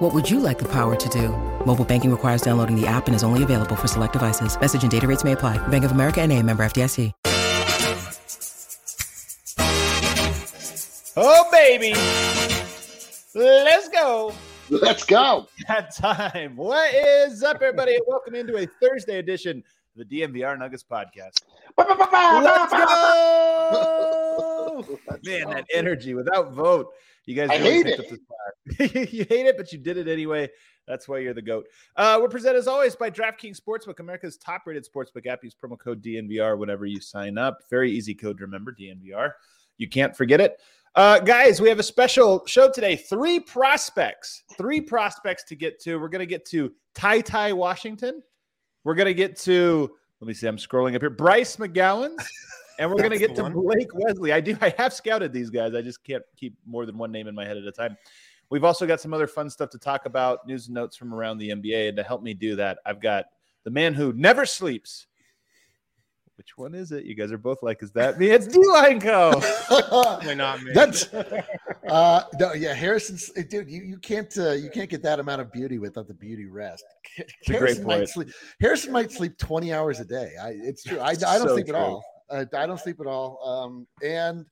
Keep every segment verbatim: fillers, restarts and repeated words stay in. What would you like the power to do? Mobile banking requires downloading the app and is only available for select devices. Message and data rates may apply. Bank of America N A, member F D I C. Oh, baby. Let's go. Let's go. That time. What is up, everybody? Welcome into a Thursday edition of the D M V R Nuggets podcast. Let's go. Man, that energy without vote. You guys really picked up the spot. You hate it, but you did it anyway. That's why you're the GOAT. Uh, we're presented, as always, by DraftKings Sportsbook, America's top-rated sportsbook app. Use promo code D N V R whenever you sign up. Very easy code to remember, D N V R. You can't forget it. Uh, guys, we have a special show today. Three prospects. Three prospects to get to. We're going to get to TyTy Washington. We're going to get to, let me see, I'm scrolling up here, Bryce McGowens. And we're going to get to Blake Wesley. I do. I have scouted these guys. I just can't keep more than one name in my head at a time. We've also got some other fun stuff to talk about, news and notes from around the N B A. And to help me do that, I've got the man who never sleeps. Which one is it? You guys are both like, is that me? It's D-Line Co. Definitely not me. That's, uh, no, yeah, Harrison's, dude, you, you can't uh, you can't get that amount of beauty without the beauty rest. Harrison might sleep. Harrison might sleep twenty hours a day. I, it's true. I, I don't so sleep true. at all. Uh, I don't sleep at all. Um, and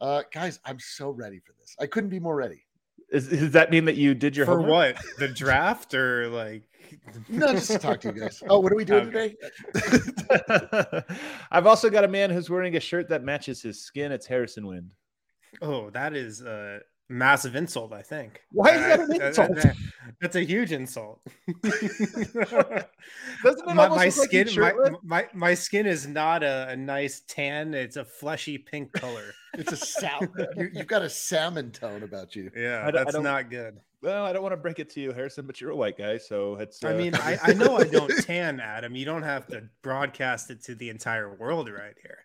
uh, guys, I'm so ready for this. I couldn't be more ready. Is, does that mean that you did your for homework? What? The draft or like? No, just to talk to you guys. Oh, what are we doing okay. today? I've also got a man who's wearing a shirt that matches his skin. It's Harrison Wind. Oh, that is a massive insult, I think. Why is that an insult? That, that, that's a huge insult. Doesn't it my, my skin? Like my, my my skin is not a, a nice tan. It's a fleshy pink color. It's a salmon. You've got a salmon tone about you. Yeah, that's not good. Well, I don't want to break it to you, Harrison, but you're a white guy, so it's. Uh... I mean, I, I know I don't tan, Adam. You don't have to broadcast it to the entire world right here.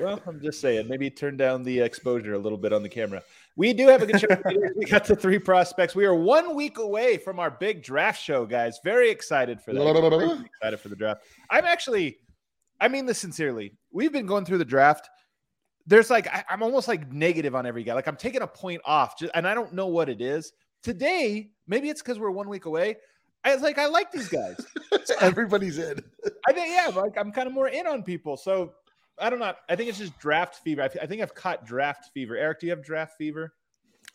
Well, I'm just saying, maybe turn down the exposure a little bit on the camera. We do have a good show. We got the three prospects. We are one week away from our big draft show, guys. Very excited for that. Very excited for the draft. I'm actually, I mean this sincerely. We've been going through the draft. There's like, I, I'm almost like negative on every guy. Like I'm taking a point off, just, and I don't know what it is. Today, maybe it's because we're one week away. I was like, I like these guys. Everybody's in. I think, yeah, like I'm kind of more in on people. So I don't know. I think it's just draft fever. I, I think I've caught draft fever. Eric, do you have draft fever?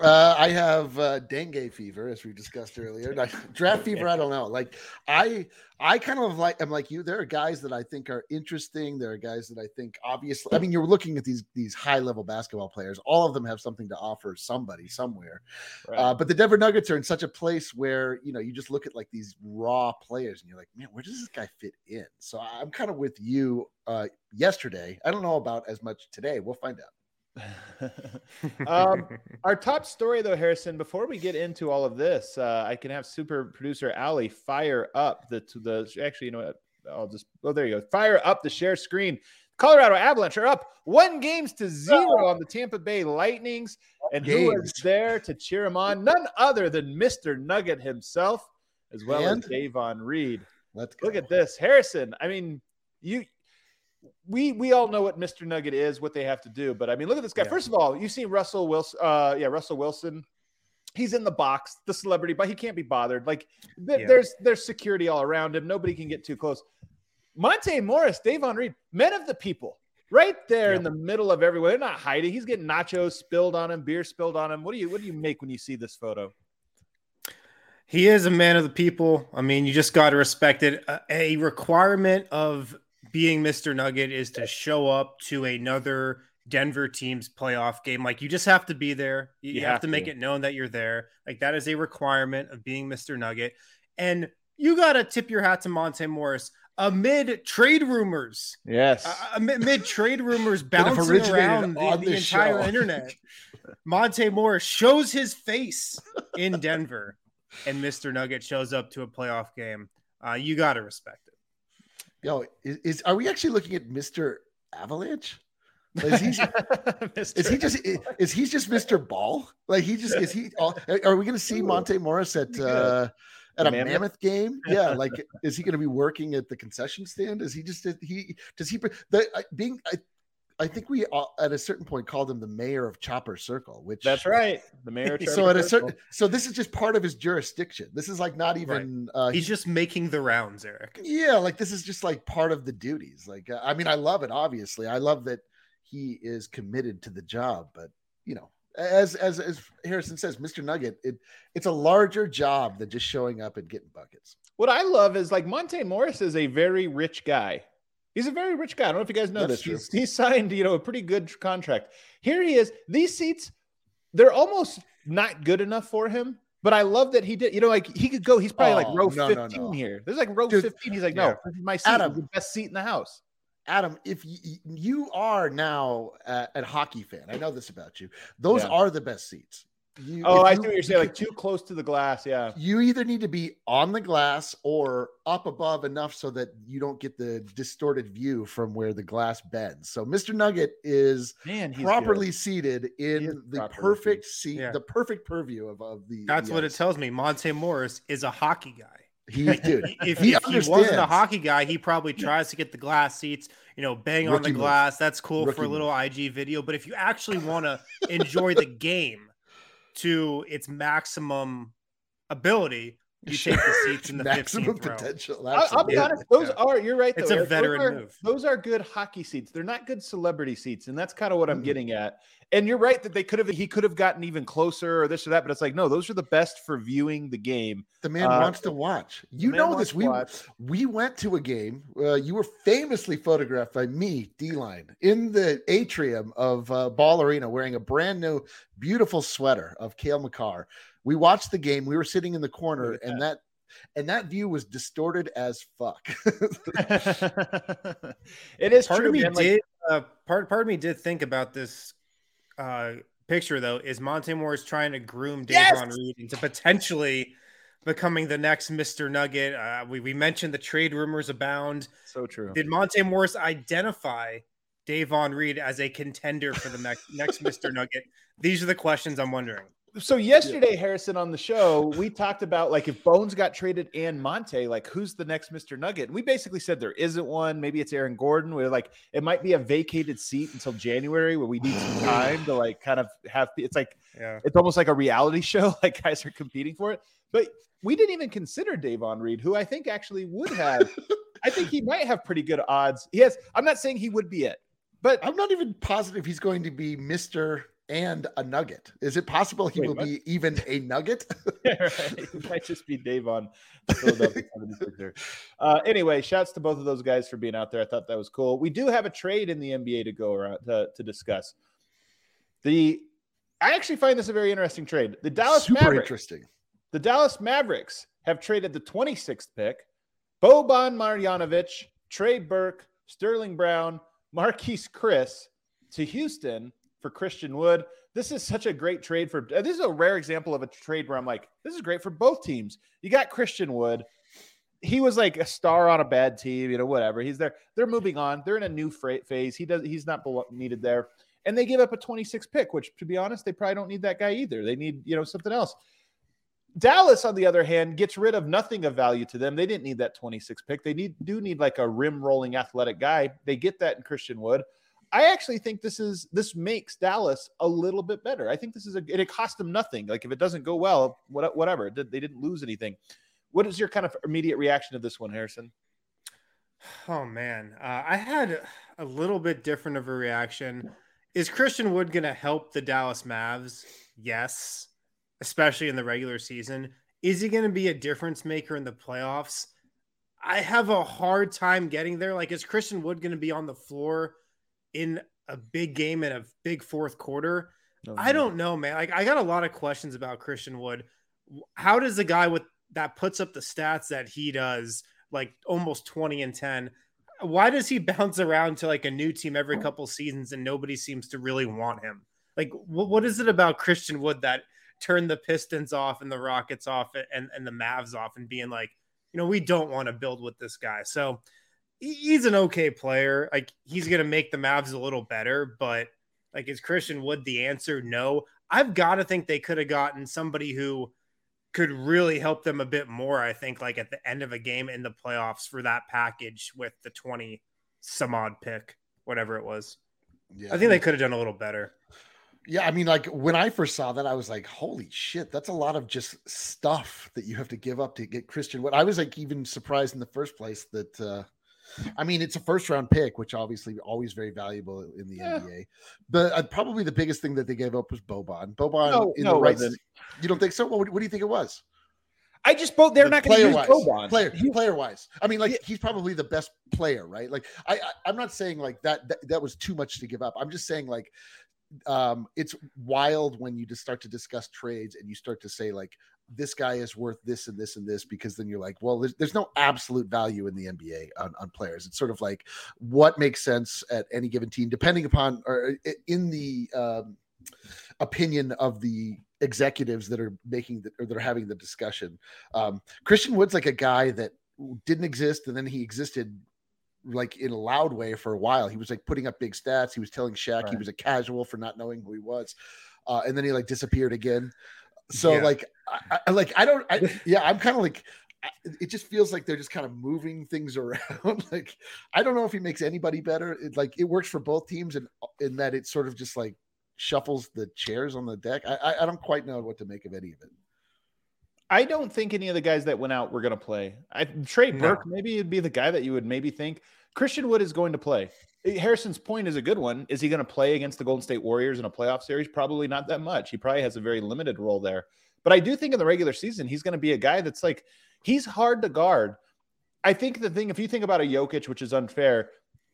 Uh, I have uh, dengue fever, as we discussed earlier. Like, draft fever, I don't know. Like I, I kind of like. I'm like you. There are guys that I think are interesting. There are guys that I think obviously. I mean, you're looking at these these high level basketball players. All of them have something to offer somebody somewhere. Right. Uh, but the Denver Nuggets are in such a place where you know you just look at like these raw players, and you're like, man, where does this guy fit in? So I'm kind of with you. Uh, yesterday, I don't know about as much today. We'll find out. um, our top story, though, Harrison, before we get into all of this, uh, I can have super producer Allie fire up the to the actually, you know what? I'll just oh, there you go. Fire up the share screen. Colorado Avalanche are up one games to zero on the Tampa Bay Lightnings. And games. Who is there to cheer them on? None other than Mister Nugget himself, as well and? as Davon Reed. Let's go. Look at this, Harrison. I mean, you. We we all know what Mister Nugget is, what they have to do. But, I mean, look at this guy. Yeah. First of all, you see Russell Wilson. Uh, yeah, Russell Wilson. He's in the box, the celebrity, but he can't be bothered. Like, th- yeah. there's there's security all around him. Nobody can get too close. Monte Morris, Davon Reed, men of the people, right there yeah. in the middle of everyone. They're not hiding. He's getting nachos spilled on him, beer spilled on him. What do you what do you make when you see this photo? He is a man of the people. I mean, you just got to respect it. A, a requirement of – being Mister Nugget is to show up to another Denver team's playoff game. Like you just have to be there. You, you have, have to make to. it known that you're there. Like that is a requirement of being Mister Nugget. And you got to tip your hat to Monte Morris amid trade rumors. Yes. Uh, amid, amid trade rumors bouncing around the, the entire show. internet. Monte Morris shows his face in Denver and Mister Nugget shows up to a playoff game. Uh, you got to respect it. Yo, is, is are we actually looking at Mister Avalanche? Like, is, he, is he just is, is he just Mister Ball? Like he just is he? All, are we going to see Monte Morris at uh, at a Mammoth, mammoth game? Yeah, like is he going to be working at the concession stand? Is he just is he does he the, being? I, I think we all, at a certain point called him the mayor of Chopper Circle, which that's right. The mayor. Of Chopper so at a certain, Circle. So this is just part of his jurisdiction. This is like not even, right. uh, he's just making the rounds, Eric. Yeah. Like this is just like part of the duties. Like, uh, I mean, I love it. Obviously I love that he is committed to the job, but you know, as, as, as Harrison says, Mister Nugget, it it's a larger job than just showing up and getting buckets. What I love is like Monte Morris is a very rich guy. He's a very rich guy. I don't know if you guys know That's this. He's, he signed, you know, a pretty good contract. Here he is. These seats, they're almost not good enough for him. But I love that he did. You know, like he could go. He's probably oh, like row no, fifteen no, no. here. There's like row Dude, fifteen. He's like, yeah. no, this is my seat. Adam, this is the best seat in the house. Adam, if y- you are now a, a hockey fan, I know this about you. Those yeah. are the best seats. You, oh, I see what you're saying. Like too close to the glass. Yeah. You either need to be on the glass or up above enough so that you don't get the distorted view from where the glass bends. So Mister Nugget is Man, properly good. seated in the perfect seat, yeah. the perfect purview of, of the. That's the what episode. It tells me. Monte Morris is a hockey guy. He, dude, if he, if he wasn't a hockey guy, he probably tries to get the glass seats, you know, bang Rookie on the move. glass. That's cool Rookie for a little move. I G video. But if you actually want to enjoy the game to its maximum ability, you sure. take the seats in the maximum potential. I, I'll be honest, those yeah. are you're right. Though, it's a Eric. veteran those are, move. Those are good hockey seats. They're not good celebrity seats, and that's kind of what mm-hmm. I'm getting at. And you're right that they could have he could have gotten even closer or this or that, but it's like no, those are the best for viewing the game. The man uh, wants to watch. You know this. We watch. we went to a game. Uh, you were famously photographed by me, D-Line, in the atrium of uh, Ball Arena, wearing a brand new, beautiful sweater of Cale Makar. We watched the game. We were sitting in the corner, and that. that and that view was distorted as fuck. It is part true. Of me man, did, like, uh, part part of me did think about this uh, picture though. Is Monte Morris trying to groom Davon yes! Reed into potentially becoming the next Mister Nugget? Uh, we we mentioned the trade rumors abound. So true. Did Monte Morris identify Davon Reed as a contender for the next next Mister Nugget? These are the questions I'm wondering. So yesterday, yeah. Harrison, on the show, we talked about like if Bones got traded and Monte, like who's the next Mister Nugget? And we basically said there isn't one. Maybe it's Aaron Gordon. We're like, it might be a vacated seat until January where we need some time to like kind of have – it's like yeah. – it's almost like a reality show. Like guys are competing for it. But we didn't even consider Davon Reed, who I think actually would have – I think he might have pretty good odds. He has – I'm not saying he would be it, but – I'm not even positive he's going to be Mister – and a nugget. Is it possible he Wait, will what? be even a nugget? Yeah, right. It might just be Davon. uh, anyway, shouts to both of those guys for being out there. I thought that was cool. We do have a trade in the N B A to go around to, to discuss. The I actually find this a very interesting trade. The Dallas Super Mavericks, interesting. The Dallas Mavericks have traded the twenty-sixth pick, Boban Marjanovic, Trey Burke, Sterling Brown, Marquise Chris to Houston for Christian Wood. This is such a great trade for, this is a rare example of a trade where I'm like, this is great for both teams. You got Christian Wood. He was like a star on a bad team, you know, whatever. He's there. They're moving on. They're in a new freight phase. He does. He's not needed there. And they give up a twenty-six pick, which to be honest, they probably don't need that guy either. They need, you know, something else. Dallas, on the other hand, gets rid of nothing of value to them. They didn't need that twenty-six pick. They need do need like a rim rolling athletic guy. They get that in Christian Wood. I actually think this is this makes Dallas a little bit better. I think this is a it cost them nothing. Like if it doesn't go well, what, whatever. They didn't lose anything. What is your kind of immediate reaction to this one, Harrison? Oh man, uh, I had a little bit different of a reaction. Is Christian Wood going to help the Dallas Mavs? Yes, especially in the regular season. Is he going to be a difference maker in the playoffs? I have a hard time getting there. Like, is Christian Wood going to be on the floor in a big game in a big fourth quarter? Oh, I don't know, man. Like, I got a lot of questions about Christian Wood. How does the guy with that puts up the stats that he does, like almost twenty and ten, why does he bounce around to like a new team every couple seasons and nobody seems to really want him? Like, what, what is it about Christian Wood that turned the Pistons off and the Rockets off and, and the Mavs off and being like, you know, we don't want to build with this guy? So he's an okay player. Like, he's going to make the Mavs a little better, but like, is Christian Wood the answer? No. I've got to think they could have gotten somebody who could really help them a bit more. I think like at the end of a game in the playoffs for that package with the twenty some odd pick, whatever it was. Yeah, I think they could have done a little better. Yeah. I mean, like when I first saw that, I was like, holy shit, that's a lot of just stuff that you have to give up to get Christian Wood. I was like, even surprised in the first place that, uh, I mean, it's a first round pick, which obviously always very valuable in the yeah. N B A. But uh, probably the biggest thing that they gave up was Boban. Boban, no, in no, the right. You don't think so? What, what do you think it was? I just both they're the not going to use wise, Boban player player wise. I mean, like yeah. he's probably the best player, right? Like I, I I'm not saying like that, that that was too much to give up. I'm just saying like um it's wild when you just start to discuss trades and you start to say like this guy is worth this and this and this, because then you're like, well, there's, there's no absolute value in the N B A on, on players. It's sort of like what makes sense at any given team, depending upon, or in the um, opinion of the executives that are making the, or that are having the discussion. Um, Christian Wood's like a guy that didn't exist. And then he existed like in a loud way for a while. He was like putting up big stats. He was telling Shaq, right. He was a casual for not knowing who he was. Uh, and then he like disappeared again. So yeah. like, I, I, like I don't, I, yeah, I'm kind of like, I, it just feels like they're just kind of moving things around. Like, I don't know if he makes anybody better. It, like, it works for both teams, and in, in that it sort of just like shuffles the chairs on the deck. I, I, I don't quite know what to make of any of it. I don't think any of the guys that went out were going to play. I, Trey no. Burke, maybe it'd be the guy that you would maybe think. Christian Wood is going to play. Harrison's point is a good one. Is he going to play against the Golden State Warriors in a playoff series? Probably not that much. He probably has a very limited role there. But I do think in the regular season, he's going to be a guy that's like, he's hard to guard. I think the thing, if you think about a Jokic, which is unfair,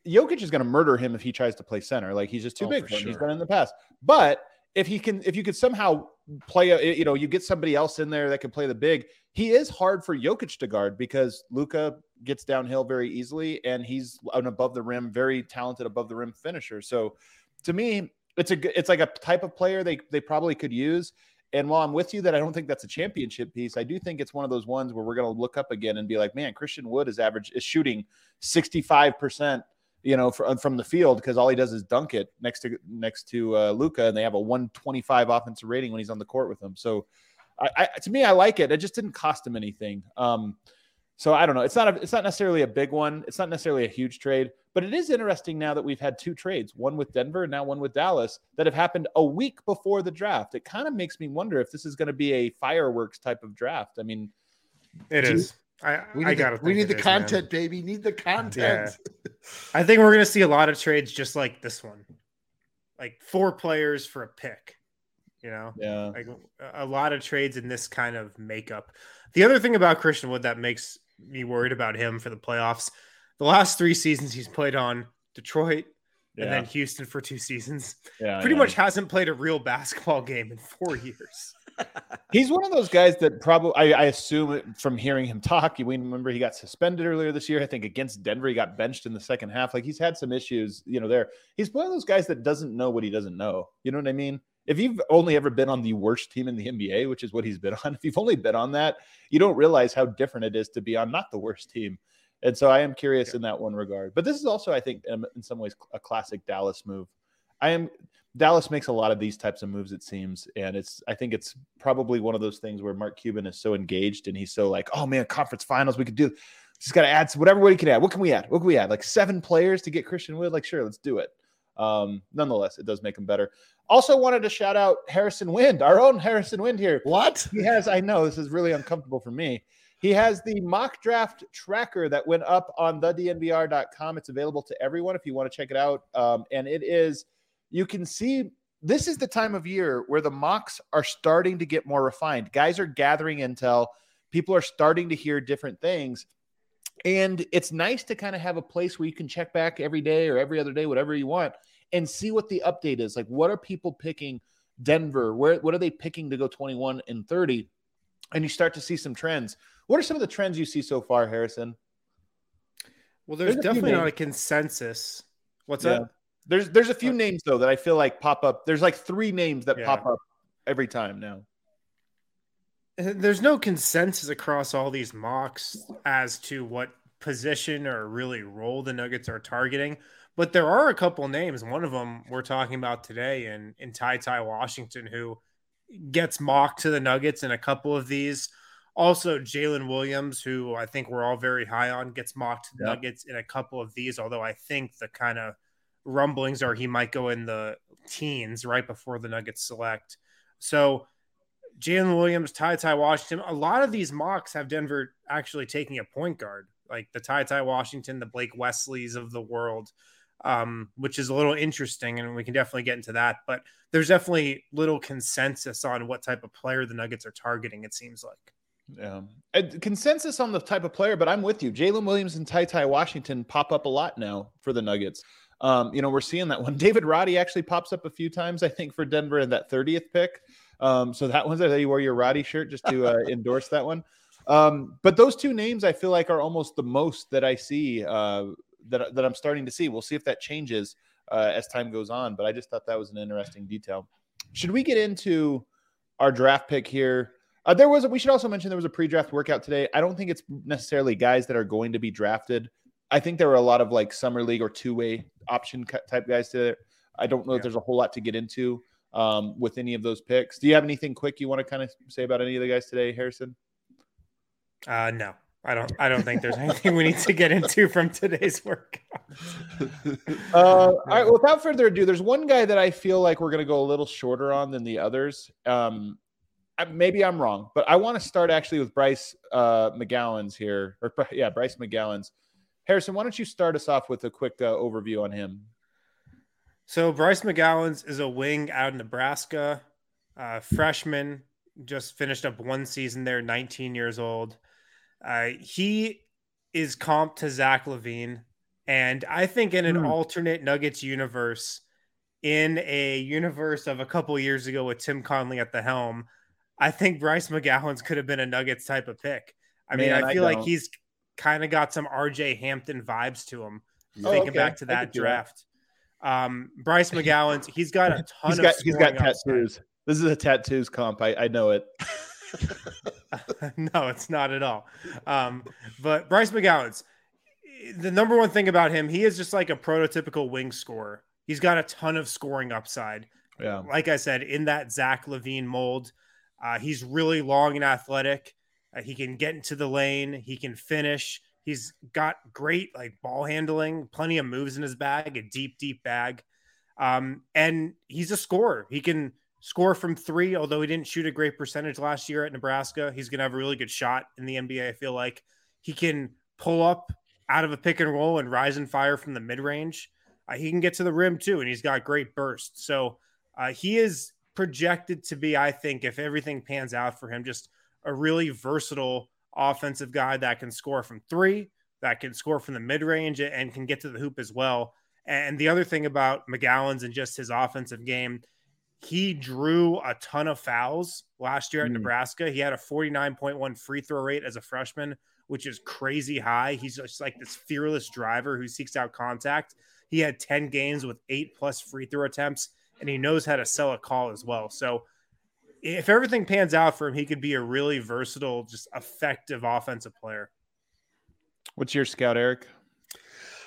Jokic is going to murder him if he tries to play center. Like, he's just too oh, big for him. Sure. He's done in the past. But if he can, if you could somehow play, a, you know, you get somebody else in there that can play the big, he is hard for Jokic to guard because Luka gets downhill very easily, and he's an above the rim, very talented above the rim finisher. So to me, it's a it's like a type of player they they probably could use. And while I'm with you that I don't think that's a championship piece, I do think it's one of those ones where we're going to look up again and be like, man, Christian Wood is average is shooting sixty-five percent, you know, from, from the field, because all he does is dunk it next to next to uh, Luka, and they have a one twenty-five offensive rating when he's on the court with them. So I, I, to me, I like it. It just didn't cost him anything. Um, So I don't know. It's not a, it's not necessarily a big one. It's not necessarily a huge trade, but it is interesting now that we've had two trades, one with Denver and now one with Dallas, that have happened a week before the draft. It kind of makes me wonder if this is going to be a fireworks type of draft. I mean, it is. You, I, we need I gotta the, think we need the is, content, man. baby. Need the content. Yeah. I think we're going to see a lot of trades just like this one, like four players for a pick. You know, yeah, like a lot of trades in this kind of makeup. The other thing about Christian Wood that makes me worried about him for the playoffs, the last three seasons he's played on Detroit yeah. and then Houston for two seasons. Yeah, Pretty much hasn't played a real basketball game in four years. He's one of those guys that probably, I, I assume from hearing him talk, we remember he got suspended earlier this year. I think against Denver, he got benched in the second half. Like, he's had some issues, you know, there. He's one of those guys that doesn't know what he doesn't know. You know what I mean? If you've only ever been on the worst team in the N B A, which is what he's been on, if you've only been on that, you don't realize how different it is to be on not the worst team. And so I am curious yeah. in that one regard. But this is also, I think, in some ways, a classic Dallas move. I am Dallas makes a lot of these types of moves, it seems. And it's I think it's probably one of those things where Mark Cuban is so engaged and he's so like, oh, man, conference finals, we could do. Just got to add whatever we can add. What can we add? What can we add? Like seven players to get Christian Wood? Like, sure, let's do it. Um, nonetheless, it does make him better. Also wanted to shout out Harrison Wind, our own Harrison Wind here. What? He has, I know this is really uncomfortable for me. He has the mock draft tracker that went up on the D N V R dot com. It's available to everyone if you want to check it out. Um, and it is, you can see, this is the time of year where the mocks are starting to get more refined. Guys are gathering intel. People are starting to hear different things. And it's nice to kind of have a place where you can check back every day or every other day, whatever you want, and see what the update is. Like, what are people picking Denver? Where, what are they picking to go twenty-one and thirty? And you start to see some trends. What are some of the trends you see so far, Harrison? Well, there's, there's definitely not a consensus. What's yeah. up? There's, there's a few okay. names, though, that I feel like pop up. There's like three names that yeah. pop up every time now. There's no consensus across all these mocks as to what position or really role the Nuggets are targeting. But there are a couple names. One of them we're talking about today in, in TyTy Washington, who gets mocked to the Nuggets in a couple of these. Also, Jalen Williams, who I think we're all very high on, gets mocked to the yep. Nuggets in a couple of these, although I think the kind of rumblings are he might go in the teens right before the Nuggets select. So Jalen Williams, TyTy Washington, a lot of these mocks have Denver actually taking a point guard, like the TyTy Washington, the Blake Wesleys of the world, um, which is a little interesting, and we can definitely get into that. But there's definitely little consensus on what type of player the Nuggets are targeting, it seems like. Yeah, a consensus on the type of player, but I'm with you. Jalen Williams and TyTy Washington pop up a lot now for the Nuggets. Um, you know, we're seeing that one. David Roddy actually pops up a few times, I think, for Denver in that thirtieth pick. Um, so that one's that you wore your Roddy shirt just to uh, endorse that one. Um, but those two names I feel like are almost the most that I see uh, that that I'm starting to see. We'll see if that changes uh, as time goes on. But I just thought that was an interesting detail. Should we get into our draft pick here? Uh, there was a, we should also mention there was a pre-draft workout today. I don't think it's necessarily guys that are going to be drafted. I think there were a lot of like summer league or two-way option type guys today. I don't know yeah. if there's a whole lot to get into um, with any of those picks. Do you have anything quick you want to kind of say about any of the guys today, Harrison? Uh, no, I don't. I don't think there's anything we need to get into from today's workout. uh, all right. Without further ado, there's one guy that I feel like we're going to go a little shorter on than the others. Um, Maybe I'm wrong, but I want to start actually with Bryce uh, McGowens here. Or yeah, Bryce McGowens. Harrison, why don't you start us off with a quick uh, overview on him? So Bryce McGowens is a wing out of Nebraska, uh, freshman, just finished up one season there, nineteen years old. Uh, he is comped to Zach LaVine, and I think in an mm. alternate Nuggets universe, in a universe of a couple years ago with Tim Connelly at the helm, I think Bryce McGowens could have been a Nuggets type of pick. I Man, mean, I feel I like he's kind of got some R J Hampton vibes to him. Oh, thinking okay. back to that draft. That. Um, Bryce McGowens, he's got a ton he's of got, He's got tattoos. Upside. This is a tattoos comp. I, I know it. No, it's not at all. Um, but Bryce McGowens, the number one thing about him, he is just like a prototypical wing scorer. He's got a ton of scoring upside. Yeah. Like I said, in that Zach LaVine mold. Uh, he's really long and athletic. Uh, he can get into the lane. He can finish. He's got great like ball handling, plenty of moves in his bag, a deep, deep bag. Um, and he's a scorer. He can score from three, although he didn't shoot a great percentage last year at Nebraska. He's going to have a really good shot in the N B A, I feel like. He can pull up out of a pick and roll and rise and fire from the mid-range. Uh, he can get to the rim too, and he's got great bursts. So uh, he is projected to be, I think, if everything pans out for him, just a really versatile offensive guy that can score from three, that can score from the mid-range, and can get to the hoop as well. And the other thing about McGowens and just his offensive game, he drew a ton of fouls last year at mm. Nebraska. He had a forty-nine point one free throw rate as a freshman, which is crazy high. He's just like this fearless driver who seeks out contact. He had ten games with eight plus free throw attempts. And he knows how to sell a call as well. So if everything pans out for him, he could be a really versatile, just effective offensive player. What's your scout, Eric?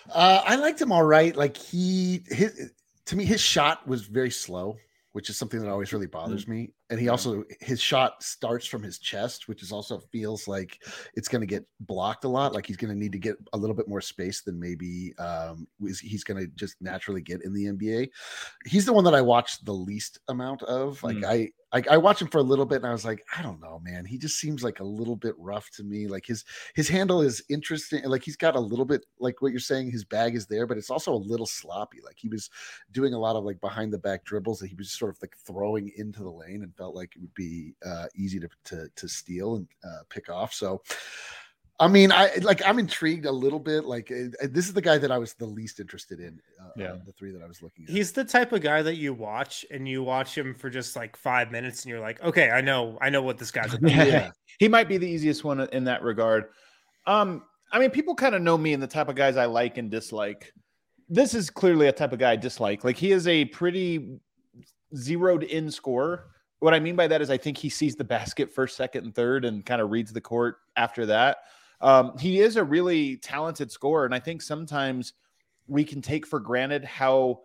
Uh, I liked him all right. Like he, his, to me, his shot was very slow, which is something that always really bothers mm-hmm. me. And he also, his shot starts from his chest, which is also feels like it's going to get blocked a lot. Like he's going to need to get a little bit more space than maybe um, he's going to just naturally get in the N B A. He's the one that I watched the least amount of. Like mm. I, I, I watched him for a little bit and I was like, I don't know, man. He just seems like a little bit rough to me. Like his, his handle is interesting. Like he's got a little bit, like what you're saying, his bag is there, but it's also a little sloppy. Like he was doing a lot of like behind the back dribbles that he was sort of like throwing into the lane and felt like it would be uh, easy to, to to steal and uh, pick off. So, I mean, I like I'm intrigued a little bit. Like uh, this is the guy that I was the least interested in. Uh, yeah, uh, the three that I was looking at. He's the type of guy that you watch and you watch him for just like five minutes, and you're like, okay, I know, I know what this guy's about. Yeah. He might be the easiest one in that regard. Um, I mean, people kind of know me and the type of guys I like and dislike. This is clearly a type of guy I dislike. Like he is a pretty zeroed in scorer. What I mean by that is I think he sees the basket first, second, and third and kind of reads the court after that. Um, he is a really talented scorer, and I think sometimes we can take for granted how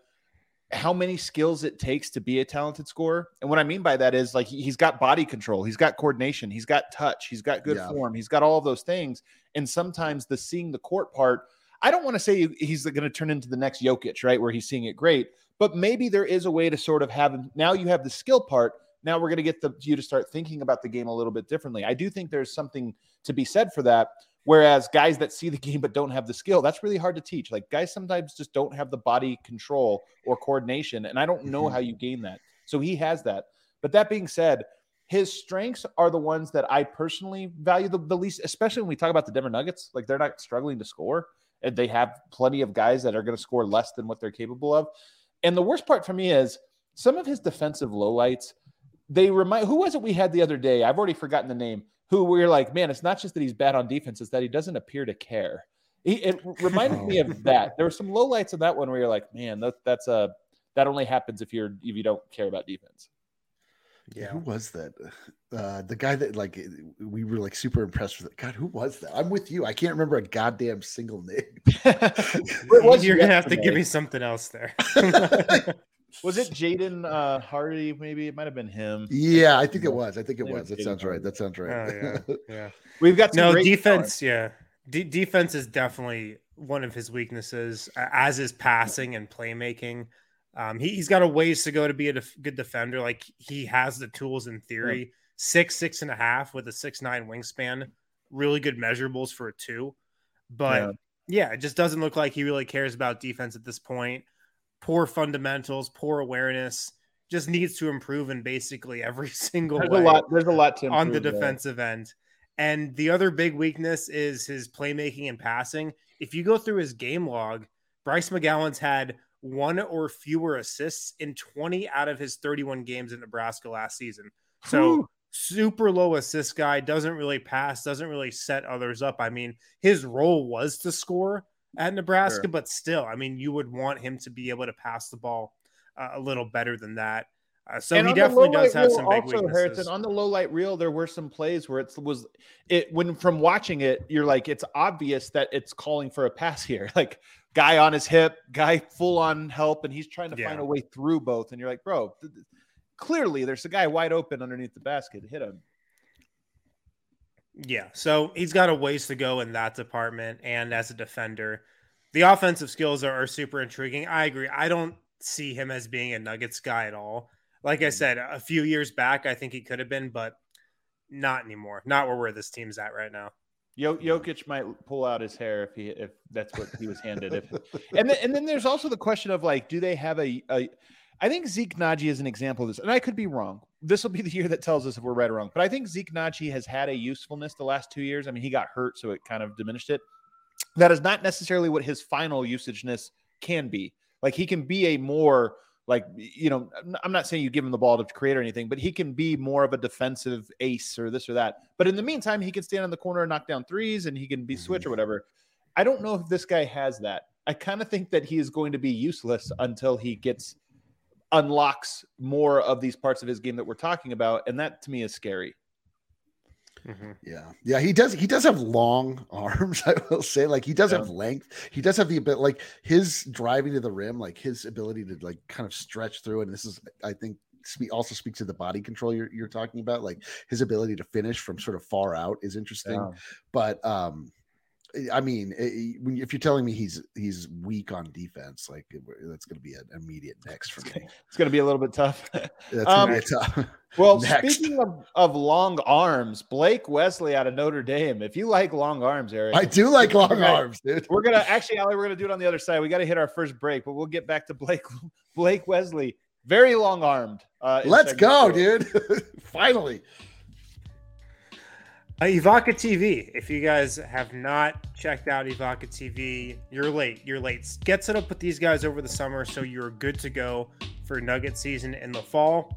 how many skills it takes to be a talented scorer. And what I mean by that is, like, he's got body control, he's got coordination, he's got touch, he's got good yeah. form, he's got all of those things. And sometimes the seeing the court part, I don't want to say he's going to turn into the next Jokic, right, where he's seeing it great, but maybe there is a way to sort of have, now you have the skill part, now we're going to get the, you to start thinking about the game a little bit differently. I do think there's something to be said for that. Whereas guys that see the game but don't have the skill, that's really hard to teach. Like, guys sometimes just don't have the body control or coordination, and I don't know mm-hmm. how you gain that. So he has that. But that being said, his strengths are the ones that I personally value the, the least, especially when we talk about the Denver Nuggets. Like, they're not struggling to score, and they have plenty of guys that are going to score less than what they're capable of. And the worst part for me is some of his defensive lowlights. They remind, who was it we had the other day? I've already forgotten the name. Who we're like, man, it's not just that he's bad on defense, it's that he doesn't appear to care. He, it reminded me of that. There were some lowlights in that one where you're like, man, that, that's a, that only happens if you're, if you don't care about defense. Yeah. Who was that? Uh, the guy that, like, we were like super impressed with. It. God, who was that? I'm with you. I can't remember a goddamn single name. was you're going to have to give me something else there. Was it Jaden uh, Hardy? Maybe it might have been him. Yeah, I think it was. I think it Maybe was. That Jaden sounds Hardy. right. That sounds right. Oh, yeah. yeah. We've got some no great defense. Stars. Yeah, D- defense is definitely one of his weaknesses, as is passing and playmaking. Um, he, he's got a ways to go to be a def- good defender. Like, he has the tools in theory. Mm-hmm. Six, six and a half with a six nine wingspan. Really good measurables for a two, but yeah. yeah, it just doesn't look like he really cares about defense at this point. Poor fundamentals, poor awareness, just needs to improve in basically every single there's way. A lot, there's a lot to improve on the defensive there. End. And the other big weakness is his playmaking and passing. If you go through his game log, Bryce McGowens had one or fewer assists in twenty out of his thirty-one games in Nebraska last season. So Whew. super low assist guy, doesn't really pass, doesn't really set others up. I mean, his role was to score at Nebraska, sure. but still, I mean, you would want him to be able to pass the ball uh, a little better than that. Uh, so and he definitely does have some big also, weaknesses. Harrison, on the low light reel, there were some plays where it was it when from watching it, you're like, it's obvious that it's calling for a pass here. Like, guy on his hip, guy full on help, and he's trying to yeah. find a way through both. And you're like, bro, th- th- clearly there's a guy wide open underneath the basket. Hit him. Yeah, so he's got a ways to go in that department, and as a defender, the offensive skills are, are super intriguing. I agree. I don't see him as being a Nuggets guy at all. Like I said, a few years back, I think he could have been, but not anymore. Not where we're this team's at right now. Jokic might pull out his hair if he if that's what he was handed. if, and then, and then there's also the question of, like, do they have a, a I think Zeke Nnaji is an example of this, and I could be wrong. This will be the year that tells us if we're right or wrong. But I think Zeke Nnaji has had a usefulness the last two years. I mean, he got hurt, so it kind of diminished it. That is not necessarily what his final usageness can be. Like, he can be a more, like, you know, I'm not saying you give him the ball to create or anything, but he can be more of a defensive ace or this or that. But in the meantime, he can stand in the corner and knock down threes, and he can be switch or whatever. I don't know if this guy has that. I kind of think that he is going to be useless until he gets – unlocks more of these parts of his game that we're talking about, and that to me is scary. Mm-hmm. Yeah, yeah, he does. He does have long arms. I will say, like, he does yeah. have length. He does have the ability, like his driving to the rim, like his ability to like kind of stretch through. And this is, I think, spe- also speaks to the body control you're you're talking about. Like his ability to finish from sort of far out is interesting, yeah. but um. I mean, if you're telling me he's he's weak on defense, like that's going to be an immediate next for me. It's going to be a little bit tough. That's um, going to be tough. Well, next. Speaking of, of long arms, Blake Wesley out of Notre Dame. If you like long arms, Eric. I do like long right. arms, dude. We're going to – actually, Ali, we're going to do it on the other side. We got to hit our first break, but we'll get back to Blake Blake Wesley. Very long-armed. Uh, Let's go, dude. Finally. Uh, Evoca T V. If you guys have not checked out Evoca T V, you're late. You're late. Get set up with these guys over the summer so you're good to go for Nugget season in the fall.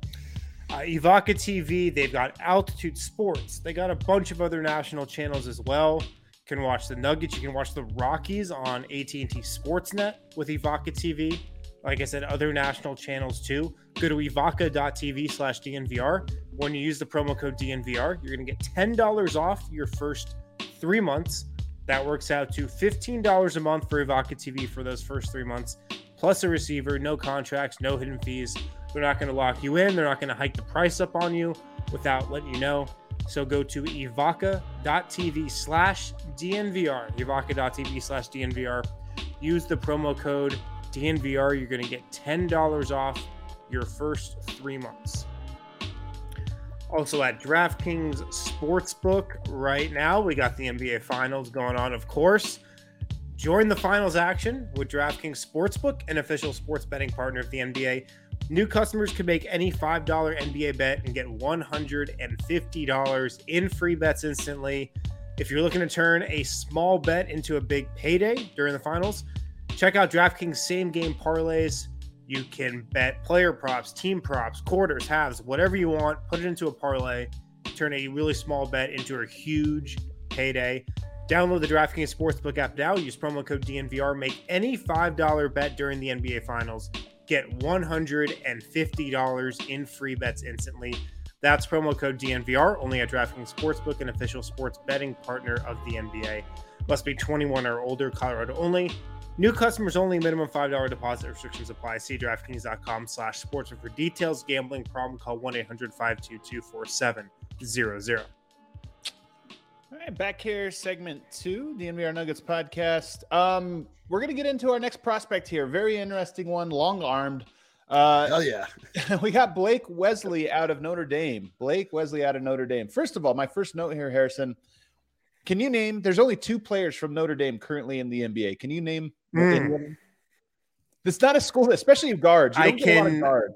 Uh, Evoca T V, they've got Altitude Sports. They got a bunch of other national channels as well. You can watch the Nuggets. You can watch the Rockies on A T and T Sportsnet with Evoca T V. Like I said, other national channels too. Go to evoca dot t v slash D N V R. When you use the promo code D N V R, you're going to get ten dollars off your first three months. That works out to fifteen dollars a month for Evoca T V for those first three months, plus a receiver, no contracts, no hidden fees. They're not going to lock you in. They're not going to hike the price up on you without letting you know. So go to evoca.tv slash DNVR, evoca.tv slash DNVR. Use the promo code D N V R. You're going to get ten dollars off your first three months. Also at DraftKings Sportsbook right now, we got the N B A Finals going on, of course. Join the finals action with DraftKings Sportsbook, an official sports betting partner of the N B A. New customers can make any five dollar N B A bet and get one hundred fifty dollars in free bets instantly. If you're looking to turn a small bet into a big payday during the finals, check out DraftKings same-game parlays. You can bet player props, team props, quarters, halves, whatever you want. Put it into a parlay. Turn a really small bet into a huge payday. Download the DraftKings Sportsbook app now. Use promo code D N V R. Make any five dollar bet during the N B A Finals. Get one hundred fifty dollars in free bets instantly. That's promo code D N V R, only at DraftKings Sportsbook, an official sports betting partner of the N B A. Must be twenty-one or older, Colorado only. New customers only, minimum five dollar deposit, restrictions apply. See DraftKings.com slash sports for details. Gambling problem, call one eight hundred five two two four seven zero zero. All right, back here, segment two, the N B A Nuggets podcast. Um, we're going to get into our next prospect here. Very interesting one, long-armed. Uh, Hell yeah. We got Blake Wesley out of Notre Dame. Blake Wesley out of Notre Dame. First of all, my first note here, Harrison, can you name – there's only two players from Notre Dame currently in the N B A. Can you name mm. – it's not a school, especially guards. You don't I get can, a lot of guards.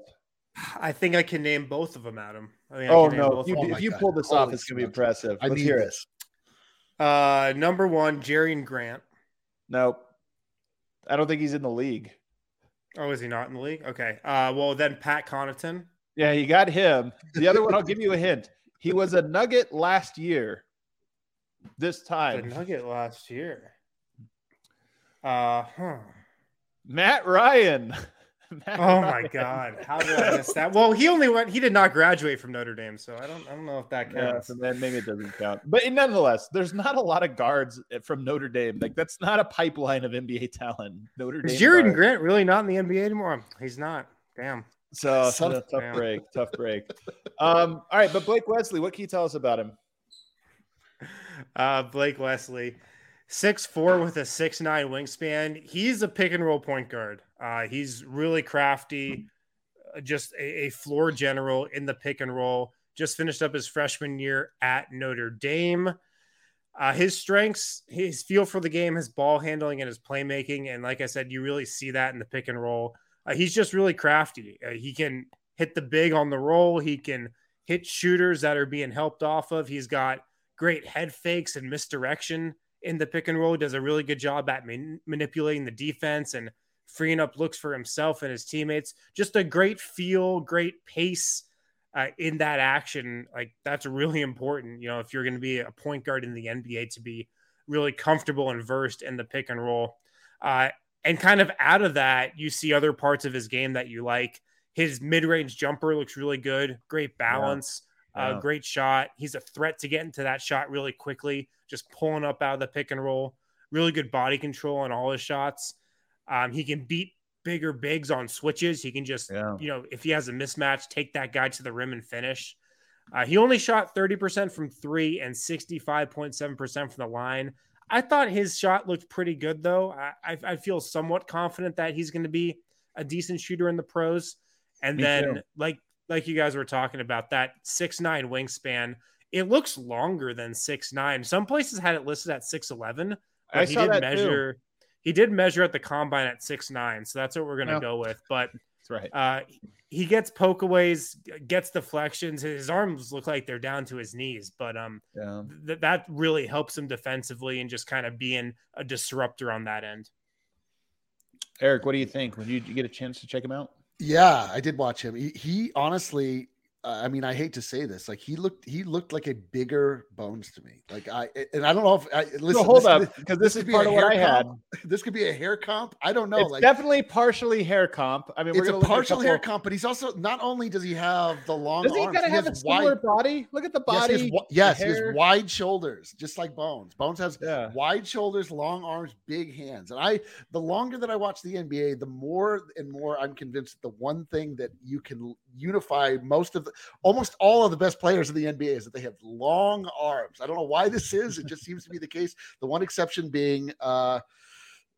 I think I can name both of them, Adam. I mean, oh, I can no. Name you, if oh you God. pull this Holy off, it's going to be impressive. I Let's hear this. it. Uh, number one, Jerrion Grant. Nope. I don't think he's in the league. Oh, is he not in the league? Okay. Uh, well then Pat Connaughton. Yeah, you got him. The other one, I'll give you a hint. He was a Nugget last year. This time. The Nugget last year. Uh, huh. Matt Ryan. Matt oh Ryan. My God! How did I miss that? Well, he only went. He did not graduate from Notre Dame, so I don't. I don't know if that counts. Yeah, so then maybe it doesn't count. But nonetheless, there's not a lot of guards from Notre Dame. Like that's not a pipeline of N B A talent. Notre Dame. Is Jerrion Grant really not in the N B A anymore? He's not. Damn. So, so tough damn. break. Tough break. Um. All right, but Blake Wesley, what can you tell us about him? Uh, Blake Wesley. six four with a six nine wingspan. He's a pick and roll point guard. Uh, he's really crafty, just a, a floor general in the pick and roll. Just finished up his freshman year at Notre Dame. Uh, his strengths, his feel for the game, his ball handling, and his playmaking. And like I said, you really see that in the pick and roll. Uh, he's just really crafty. Uh, he can hit the big on the roll. He can hit shooters that are being helped off of. He's got great head fakes and misdirection in the pick and roll, does a really good job at man- manipulating the defense and freeing up looks for himself and his teammates. Just a great feel, great pace uh, in that action. Like that's really important. You know, if you're going to be a point guard in the N B A, to be really comfortable and versed in the pick and roll. Uh, and kind of out of that, you see other parts of his game that you like. His mid-range jumper looks really good. Great balance. Yeah. Uh, wow. Great shot. He's a threat to get into that shot really quickly, just pulling up out of the pick and roll. Really good body control on all his shots. Um, he can beat bigger bigs on switches. He can just, yeah. you know, if he has a mismatch, take that guy to the rim and finish. Uh, he only shot thirty percent from three and sixty-five point seven percent from the line. I thought his shot looked pretty good, though. I, I, I feel somewhat confident that he's going to be a decent shooter in the pros. And Me then, too. like, Like you guys were talking about, that six nine wingspan, it looks longer than six nine. Some places had it listed at six eleven. I he saw did that measure, too. He did measure at the combine at six nine, so that's what we're going to no. go with. But that's right. Uh, he gets pokeaways, gets deflections. His arms look like they're down to his knees, but um, yeah. th- that really helps him defensively and just kind of being a disruptor on that end. Eric, what do you think? Did you get a chance to check him out? Yeah, I did watch him. He, he honestly, uh, I mean, I hate to say this, like he looked, he looked like a bigger Bones to me. Like I, and I don't know if I listen, no, hold this, up because this, this, this is part of what I had. This could be a hair comp. I don't know. It's like definitely partially hair comp. I mean, we're it's a partial a hair comp, but he's also, not only does he have the long, does he arms, gotta he have a smaller wide, body? Look at the body. Yes, he has, yes, he has wide shoulders, just like Bones. Bones has yeah. wide shoulders, long arms, big hands. And I, the longer that I watch the N B A, the more and more I'm convinced that the one thing that you can unify most of the, almost all of the best players in the N B A is that they have long arms. I don't know why this is. It just seems to be the case. The one exception being, uh,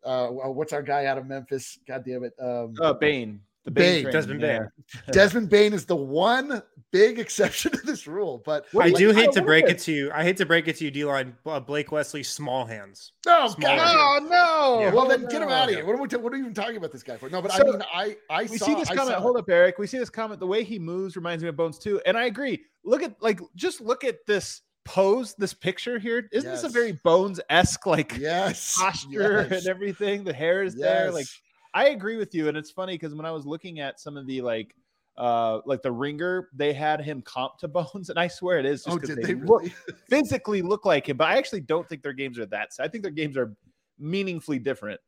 uh, what's our guy out of Memphis? God damn it. Um, uh, Bane. The Bane. Bane. Desmond Bane. Yeah. Desmond Bane is the one big exception to this rule. But I like, do hate I to break it. it to you. I hate to break it to you, D-Line. Uh, Blake Wesley, small hands. Oh, small God. Hands. Oh, no. Yeah. Well, then no. get him out of here. What are, we t- what are you even talking about this guy for? No, but so, I mean, I, I we saw. We see this I comment. Hold it. up, Eric. We see this comment. The way he moves reminds me of Bones, too. And I agree. Look at, like, just look at this pose, this picture here. Isn't yes. this a very Bones-esque, like, yes. posture yes. and everything? The hair is yes. there. Like, I agree with you, and it's funny because when I was looking at some of the like, uh, like the Ringer, they had him comp to Bones, and I swear it is just because oh, they, they really? look, physically look like him. But I actually don't think their games are that. So I think their games are meaningfully different.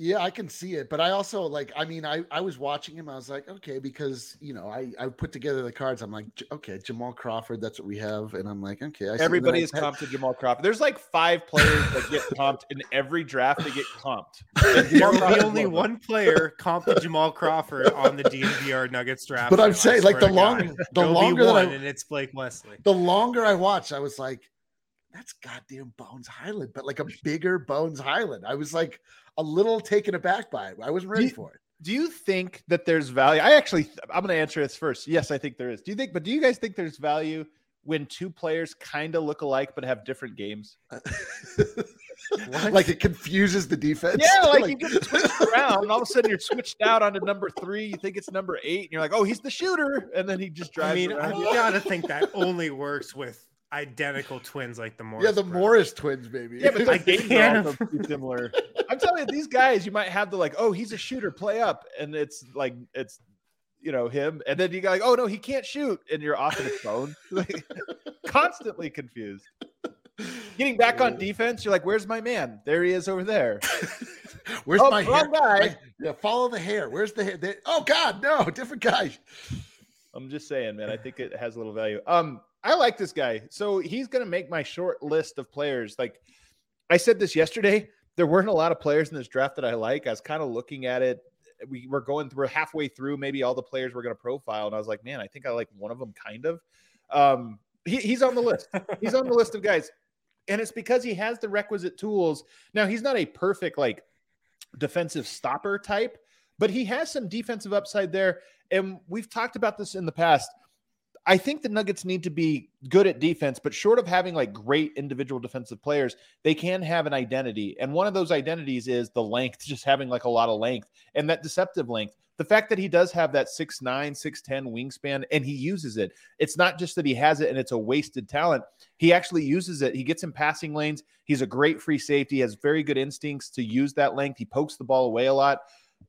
Yeah, I can see it, but I also like. I mean, I, I was watching him. I was like, okay, because you know, I, I put together the cards. I'm like, okay, Jamal Crawford. That's what we have, and I'm like, okay. I see. Everybody is I, comped to Jamal Crawford. There's like five players that get comped in every draft. They get comped. There's the only one player comped to Jamal Crawford on the D M V R Nuggets draft. But I'm saying, like the longer, the longer that I, and it's Blake Wesley. The longer I watch, I was like, that's goddamn Bones Highland, but like a bigger Bones Highland. I was like a little taken aback by it. I wasn't ready do, for it. Do you think that there's value? I actually, I'm going to answer this first. Yes, I think there is. Do you think, but do you guys think there's value when two players kind of look alike, but have different games? Like it confuses the defense. Yeah. Like, like you get switched around and all of a sudden you're switched out onto number three. You think it's number eight and you're like, oh, he's the shooter. And then he just drives. I mean, around. I got to think that only works with identical twins like the Morris. Yeah, the bro. Morris twins, baby. Yeah, but the games are also pretty similar. I'm telling you, these guys, you might have the like, oh, he's a shooter, play up, and it's like it's, you know, him, and then you go like, oh no, he can't shoot, and you're off on his phone, like, constantly confused. Getting back on defense, you're like, where's my man? There he is over there. Where's oh, my hair? Guy. Like, yeah, follow the hair. Where's the hair? They, oh God, no, different guy. I'm just saying, man. I think it has a little value. Um. I like this guy. So he's going to make my short list of players. Like I said this yesterday, there weren't a lot of players in this draft that I like. I was kind of looking at it. We were going through, we're halfway through maybe all the players we're going to profile. And I was like, man, I think I like one of them kind of. Um, he, he's on the list. He's on the list of guys. And it's because he has the requisite tools. Now, he's not a perfect like defensive stopper type, but he has some defensive upside there. And we've talked about this in the past. I think the Nuggets need to be good at defense, but short of having like great individual defensive players, they can have an identity. And one of those identities is the length, just having like a lot of length and that deceptive length. The fact that he does have that six nine, six ten wingspan and he uses it. It's not just that he has it and it's a wasted talent. He actually uses it. He gets in passing lanes. He's a great free safety, has very good instincts to use that length. He pokes the ball away a lot.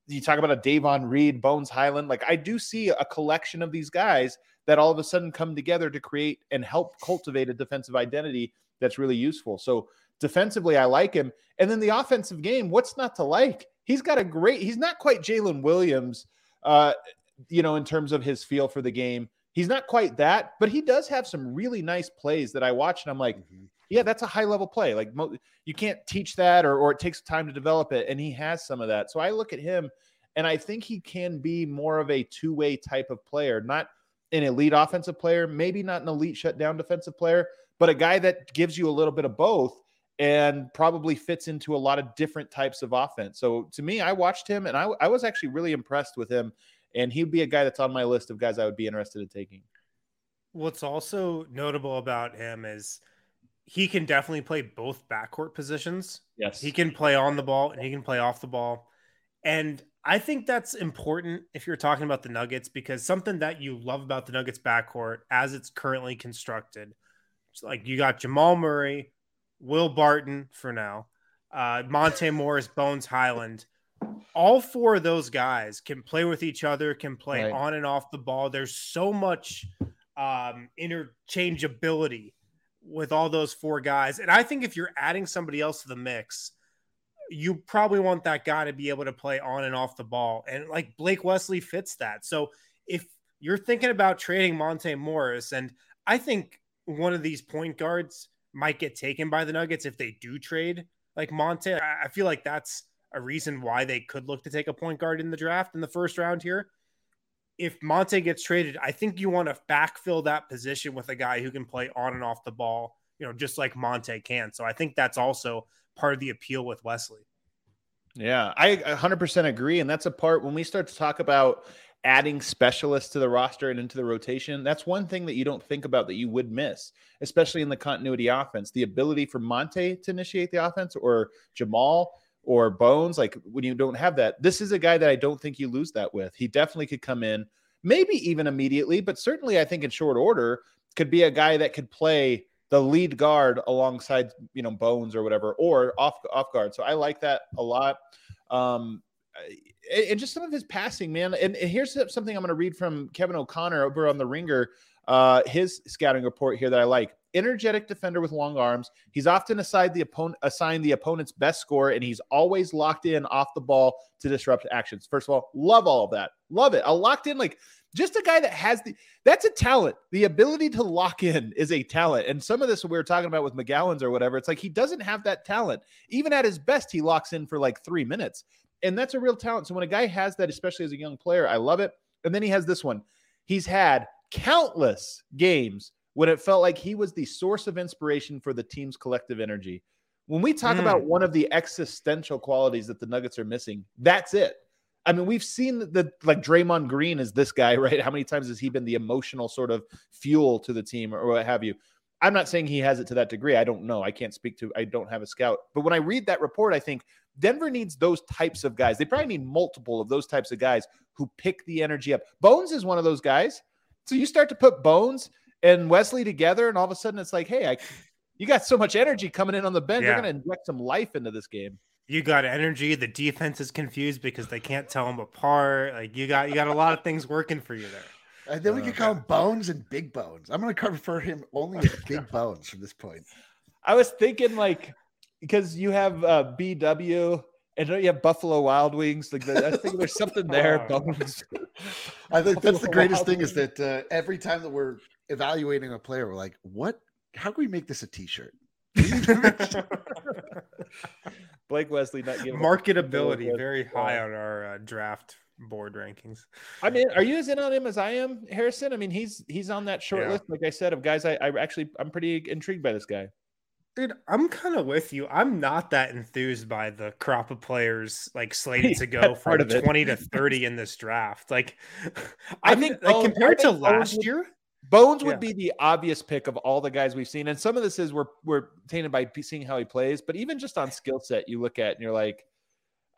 You talk about a Davon Reed, Bones Highland. Like I do see a collection of these guys that all of a sudden come together to create and help cultivate a defensive identity that's really useful. So defensively, I like him. And then the offensive game, what's not to like? He's got a great, he's not quite Jalen Williams, uh, you know, in terms of his feel for the game. He's not quite that, but he does have some really nice plays that I watch and I'm like, mm-hmm. yeah, that's a high level play. Like mo- you can't teach that or, or it takes time to develop it. And he has some of that. So I look at him and I think he can be more of a two-way type of player, not an elite offensive player, maybe not an elite shutdown defensive player, but a guy that gives you a little bit of both and probably fits into a lot of different types of offense. So to me, I watched him and I, I was actually really impressed with him. And he'd be a guy that's on my list of guys I would be interested in taking. What's also notable about him is he can definitely play both backcourt positions. Yes. He can play on the ball and he can play off the ball. And I think that's important if you're talking about the Nuggets, because something that you love about the Nuggets backcourt as it's currently constructed, it's like you got Jamal Murray, Will Barton for now, uh, Monte Morris, Bones Highland. all four of those guys can play with each other, can play right. on and off the ball. There's so much um, interchangeability with all those four guys. And I think if you're adding somebody else to the mix, you probably want that guy to be able to play on and off the ball. And like Blake Wesley fits that. So if you're thinking about trading Monte Morris, and I think one of these point guards might get taken by the Nuggets if they do trade like Monte. I feel like that's a reason why they could look to take a point guard in the draft in the first round here. If Monte gets traded, I think you want to backfill that position with a guy who can play on and off the ball, you know, just like Monte can. So I think that's also part of the appeal with Wesley. Yeah, I one hundred percent agree. And that's a part when we start to talk about adding specialists to the roster and into the rotation. That's one thing that you don't think about that you would miss, especially in the continuity offense, the ability for Monte to initiate the offense or Jamal or Bones. Like when you don't have that, this is a guy that I don't think you lose that with. He definitely could come in, maybe even immediately, but certainly I think in short order could be a guy that could play the lead guard alongside, you know, Bones or whatever, or off off guard. So I like that a lot. Um, and just some of his passing, man. And, and here's something I'm going to read from Kevin O'Connor over on The Ringer, uh, his scouting report here that I like. Energetic defender with long arms. He's often assigned the opponent assigned the opponent's best score, and he's always locked in off the ball to disrupt actions. First of all, love all of that. Love it. A locked in, like just a guy that has the, that's a talent. The ability to lock in is a talent. And some of this we were talking about with McGowens or whatever, it's like he doesn't have that talent. Even at his best, he locks in for like three minutes. And that's a real talent. So when a guy has that, especially as a young player, I love it. And then he has this one. He's had countless games when it felt like he was the source of inspiration for the team's collective energy. When we talk mm. about one of the existential qualities that the Nuggets are missing, that's it. I mean, we've seen the like Draymond Green is this guy, right? How many times has he been the emotional sort of fuel to the team or what have you? I'm not saying he has it to that degree. I don't know. I can't speak to, I don't have a scout. But when I read that report, I think Denver needs those types of guys. They probably need multiple of those types of guys who pick the energy up. Bones is one of those guys. So you start to put Bones and Wesley together, and all of a sudden it's like, hey, I, you got so much energy coming in on the bench. Yeah. You're going to inject some life into this game. You got energy. The defense is confused because they can't tell them apart. Like you got, you got a lot of things working for you there. And then we could call him Bones and Big Bones. I'm going to refer him only as Big Bones from this point. I was thinking, like, because you have uh, B W and don't you have Buffalo Wild Wings? Like, I think there's something there. Bones. I think that's the greatest thing is that uh, every time that we're evaluating a player, we're like, what? How can we make this a T-shirt? Blake Wesley not giving marketability very high on our uh, draft board rankings. I mean, are you as in on him as I am, Harrison? I mean, he's he's on that short yeah. list, like I said, of guys. I, I actually I'm pretty intrigued by this guy. Dude, I'm kind of with you. I'm not that enthused by the crop of players like slated to go from twenty to thirty in this draft. Like, I, I think Bones, like, compared I think to last would, year, Bones would yeah. be the obvious pick of all the guys we've seen. And some of this is we're we're tainted by seeing how he plays, but even just on skill set, you look at and you're like,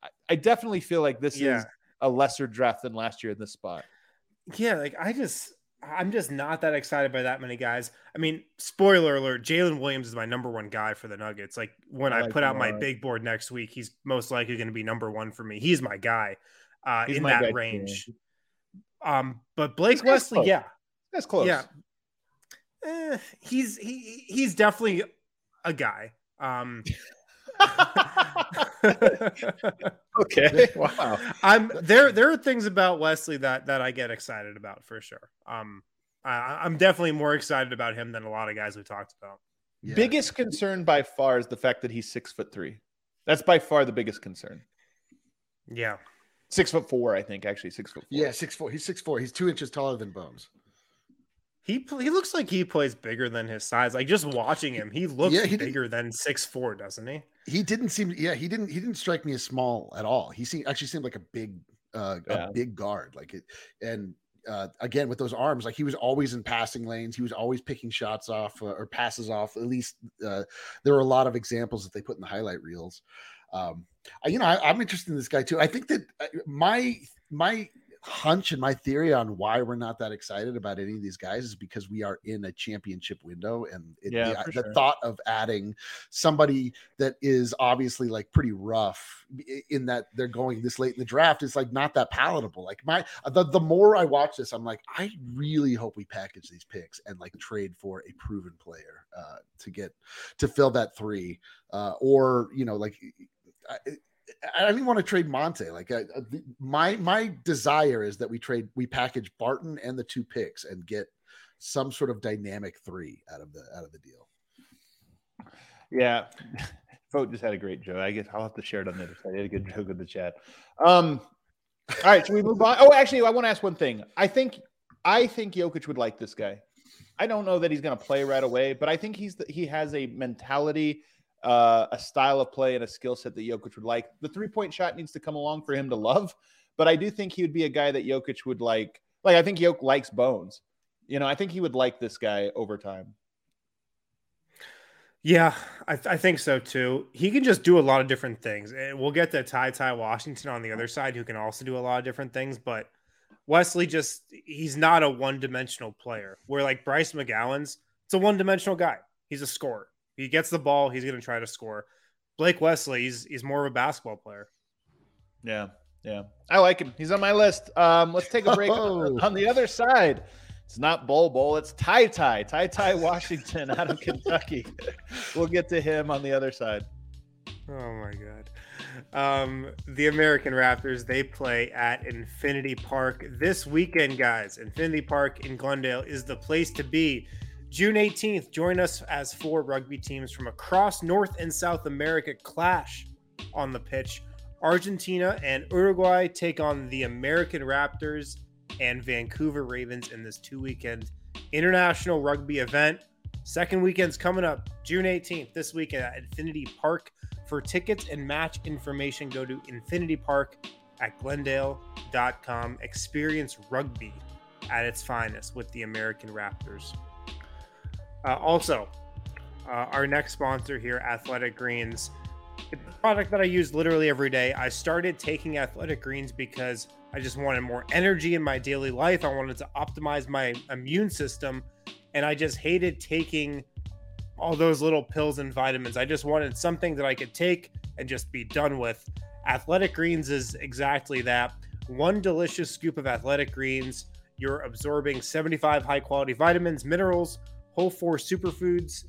I, I definitely feel like this yeah. is a lesser draft than last year in this spot. Yeah. Like I just, I'm just not that excited by that many guys. I mean, spoiler alert, Jalen Williams is my number one guy for the Nuggets. Like when I, like I put out my big board next week, he's most likely going to be number one for me. He's my guy uh, he's in my that guy range. Too. Um, but Blake Wesley. Close. Yeah. That's close. Yeah. Eh, he's, he, he's definitely a guy. Um, okay. Wow. I'm there. There are things about Wesley that that I get excited about for sure. Um, I, I'm definitely more excited about him than a lot of guys we talked about. Yeah. Biggest concern by far is the fact that he's six foot three. That's by far the biggest concern. Yeah, six foot four. I think actually six foot. Four. Yeah, six four. He's six four. He's two inches taller than Bones. He he looks like he plays bigger than his size. Like just watching him, he looks yeah, he bigger than six four, doesn't he? He didn't seem yeah, he didn't he didn't strike me as small at all. He seemed actually seemed like a big uh yeah. a big guard. Like it and uh again with those arms, like he was always in passing lanes, he was always picking shots off uh, or passes off. At least uh there were a lot of examples that they put in the highlight reels. Um I, you know, I, I'm interested in this guy too. I think that my my hunch and my theory on why we're not that excited about any of these guys is because we are in a championship window, and it, yeah, the, the sure. thought of adding somebody that is obviously like pretty rough in that they're going this late in the draft is like not that palatable. Like my the, the more I watch this, I'm like, I really hope we package these picks and like trade for a proven player uh, to get to fill that three, uh, or you know, like. I, I didn't want to trade Monte. Like I, I, my my desire is that we trade, we package Barton and the two picks and get some sort of dynamic three out of the out of the deal. Yeah, Vote just had a great joke. I guess I'll have to share it on the other side. I had a good joke with the chat. Um, all right, should we move on? Oh, actually, I want to ask one thing. I think I think Jokic would like this guy. I don't know that he's going to play right away, but I think he's the, he has a mentality. Uh, a style of play and a skill set that Jokic would like. The three-point shot needs to come along for him to love, but I do think he would be a guy that Jokic would like. Like, I think Jokic likes Bones. You know, I think he would like this guy over time. Yeah, I, th- I think so, too. He can just do a lot of different things. And we'll get to TyTy Washington on the other side, who can also do a lot of different things, but Wesley just, he's not a one-dimensional player. Where, like, Bryce McGowens, it's a one-dimensional guy. He's a scorer. He gets the ball. He's going to try to score. Blake Wesley, he's, he's more of a basketball player. Yeah, yeah. I like him. He's on my list. Um, let's take a break. Oh. On the other side, it's not Bol Bol. It's TyTy. TyTy Washington out of Kentucky. We'll get to him on the other side. Oh, my God. Um, the American Raptors, they play at Infinity Park this weekend, guys. Infinity Park in Glendale is the place to be. June eighteenth, join us as four rugby teams from across North and South America clash on the pitch. Argentina and Uruguay take on the American Raptors and Vancouver Ravens in this two-weekend international rugby event. Second weekend's coming up, June eighteenth, this weekend at Infinity Park. For tickets and match information, go to infinity park at glendale dot com. Experience rugby at its finest with the American Raptors. Uh, also, uh, our next sponsor here, Athletic Greens, it's a product that I use literally every day. I started taking Athletic Greens because I just wanted more energy in my daily life. I wanted to optimize my immune system, and I just hated taking all those little pills and vitamins. I just wanted something that I could take and just be done with. Athletic Greens is exactly that. One delicious scoop of Athletic Greens, you're absorbing seventy-five high-quality vitamins, minerals, whole four superfoods,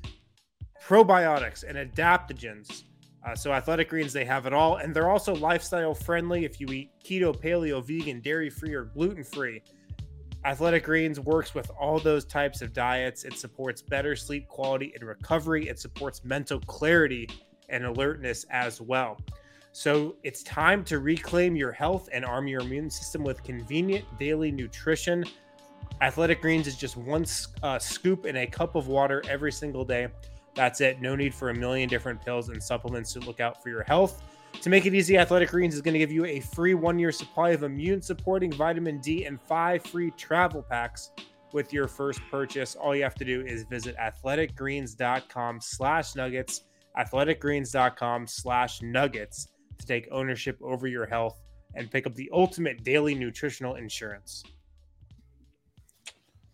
probiotics, and adaptogens. Uh, so Athletic Greens, they have it all. And they're also lifestyle friendly if you eat keto, paleo, vegan, dairy-free, or gluten-free. Athletic Greens works with all those types of diets. It supports better sleep quality and recovery. It supports mental clarity and alertness as well. So it's time to reclaim your health and arm your immune system with convenient daily nutrition. Athletic Greens is just one uh, scoop in a cup of water every single day. That's it. No need for a million different pills and supplements to look out for your health. To make it easy, Athletic Greens is going to give you a free one-year supply of immune-supporting vitamin D and five free travel packs with your first purchase. All you have to do is visit athletic greens dot com slash nuggets, athletic greens dot com slash nuggets to take ownership over your health and pick up the ultimate daily nutritional insurance.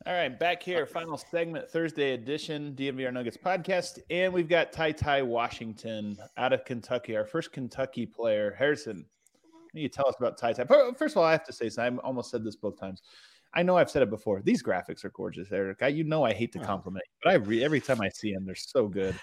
All right, back here, final segment, Thursday edition, D M V R Nuggets podcast, and we've got TyTy Washington out of Kentucky, our first Kentucky player. Harrison, what do you tell us about TyTy? First of all, I have to say something. I almost said this both times. I know I've said it before. These graphics are gorgeous, Eric. I, you know I hate to compliment you, but I re- every time I see them, they're so good.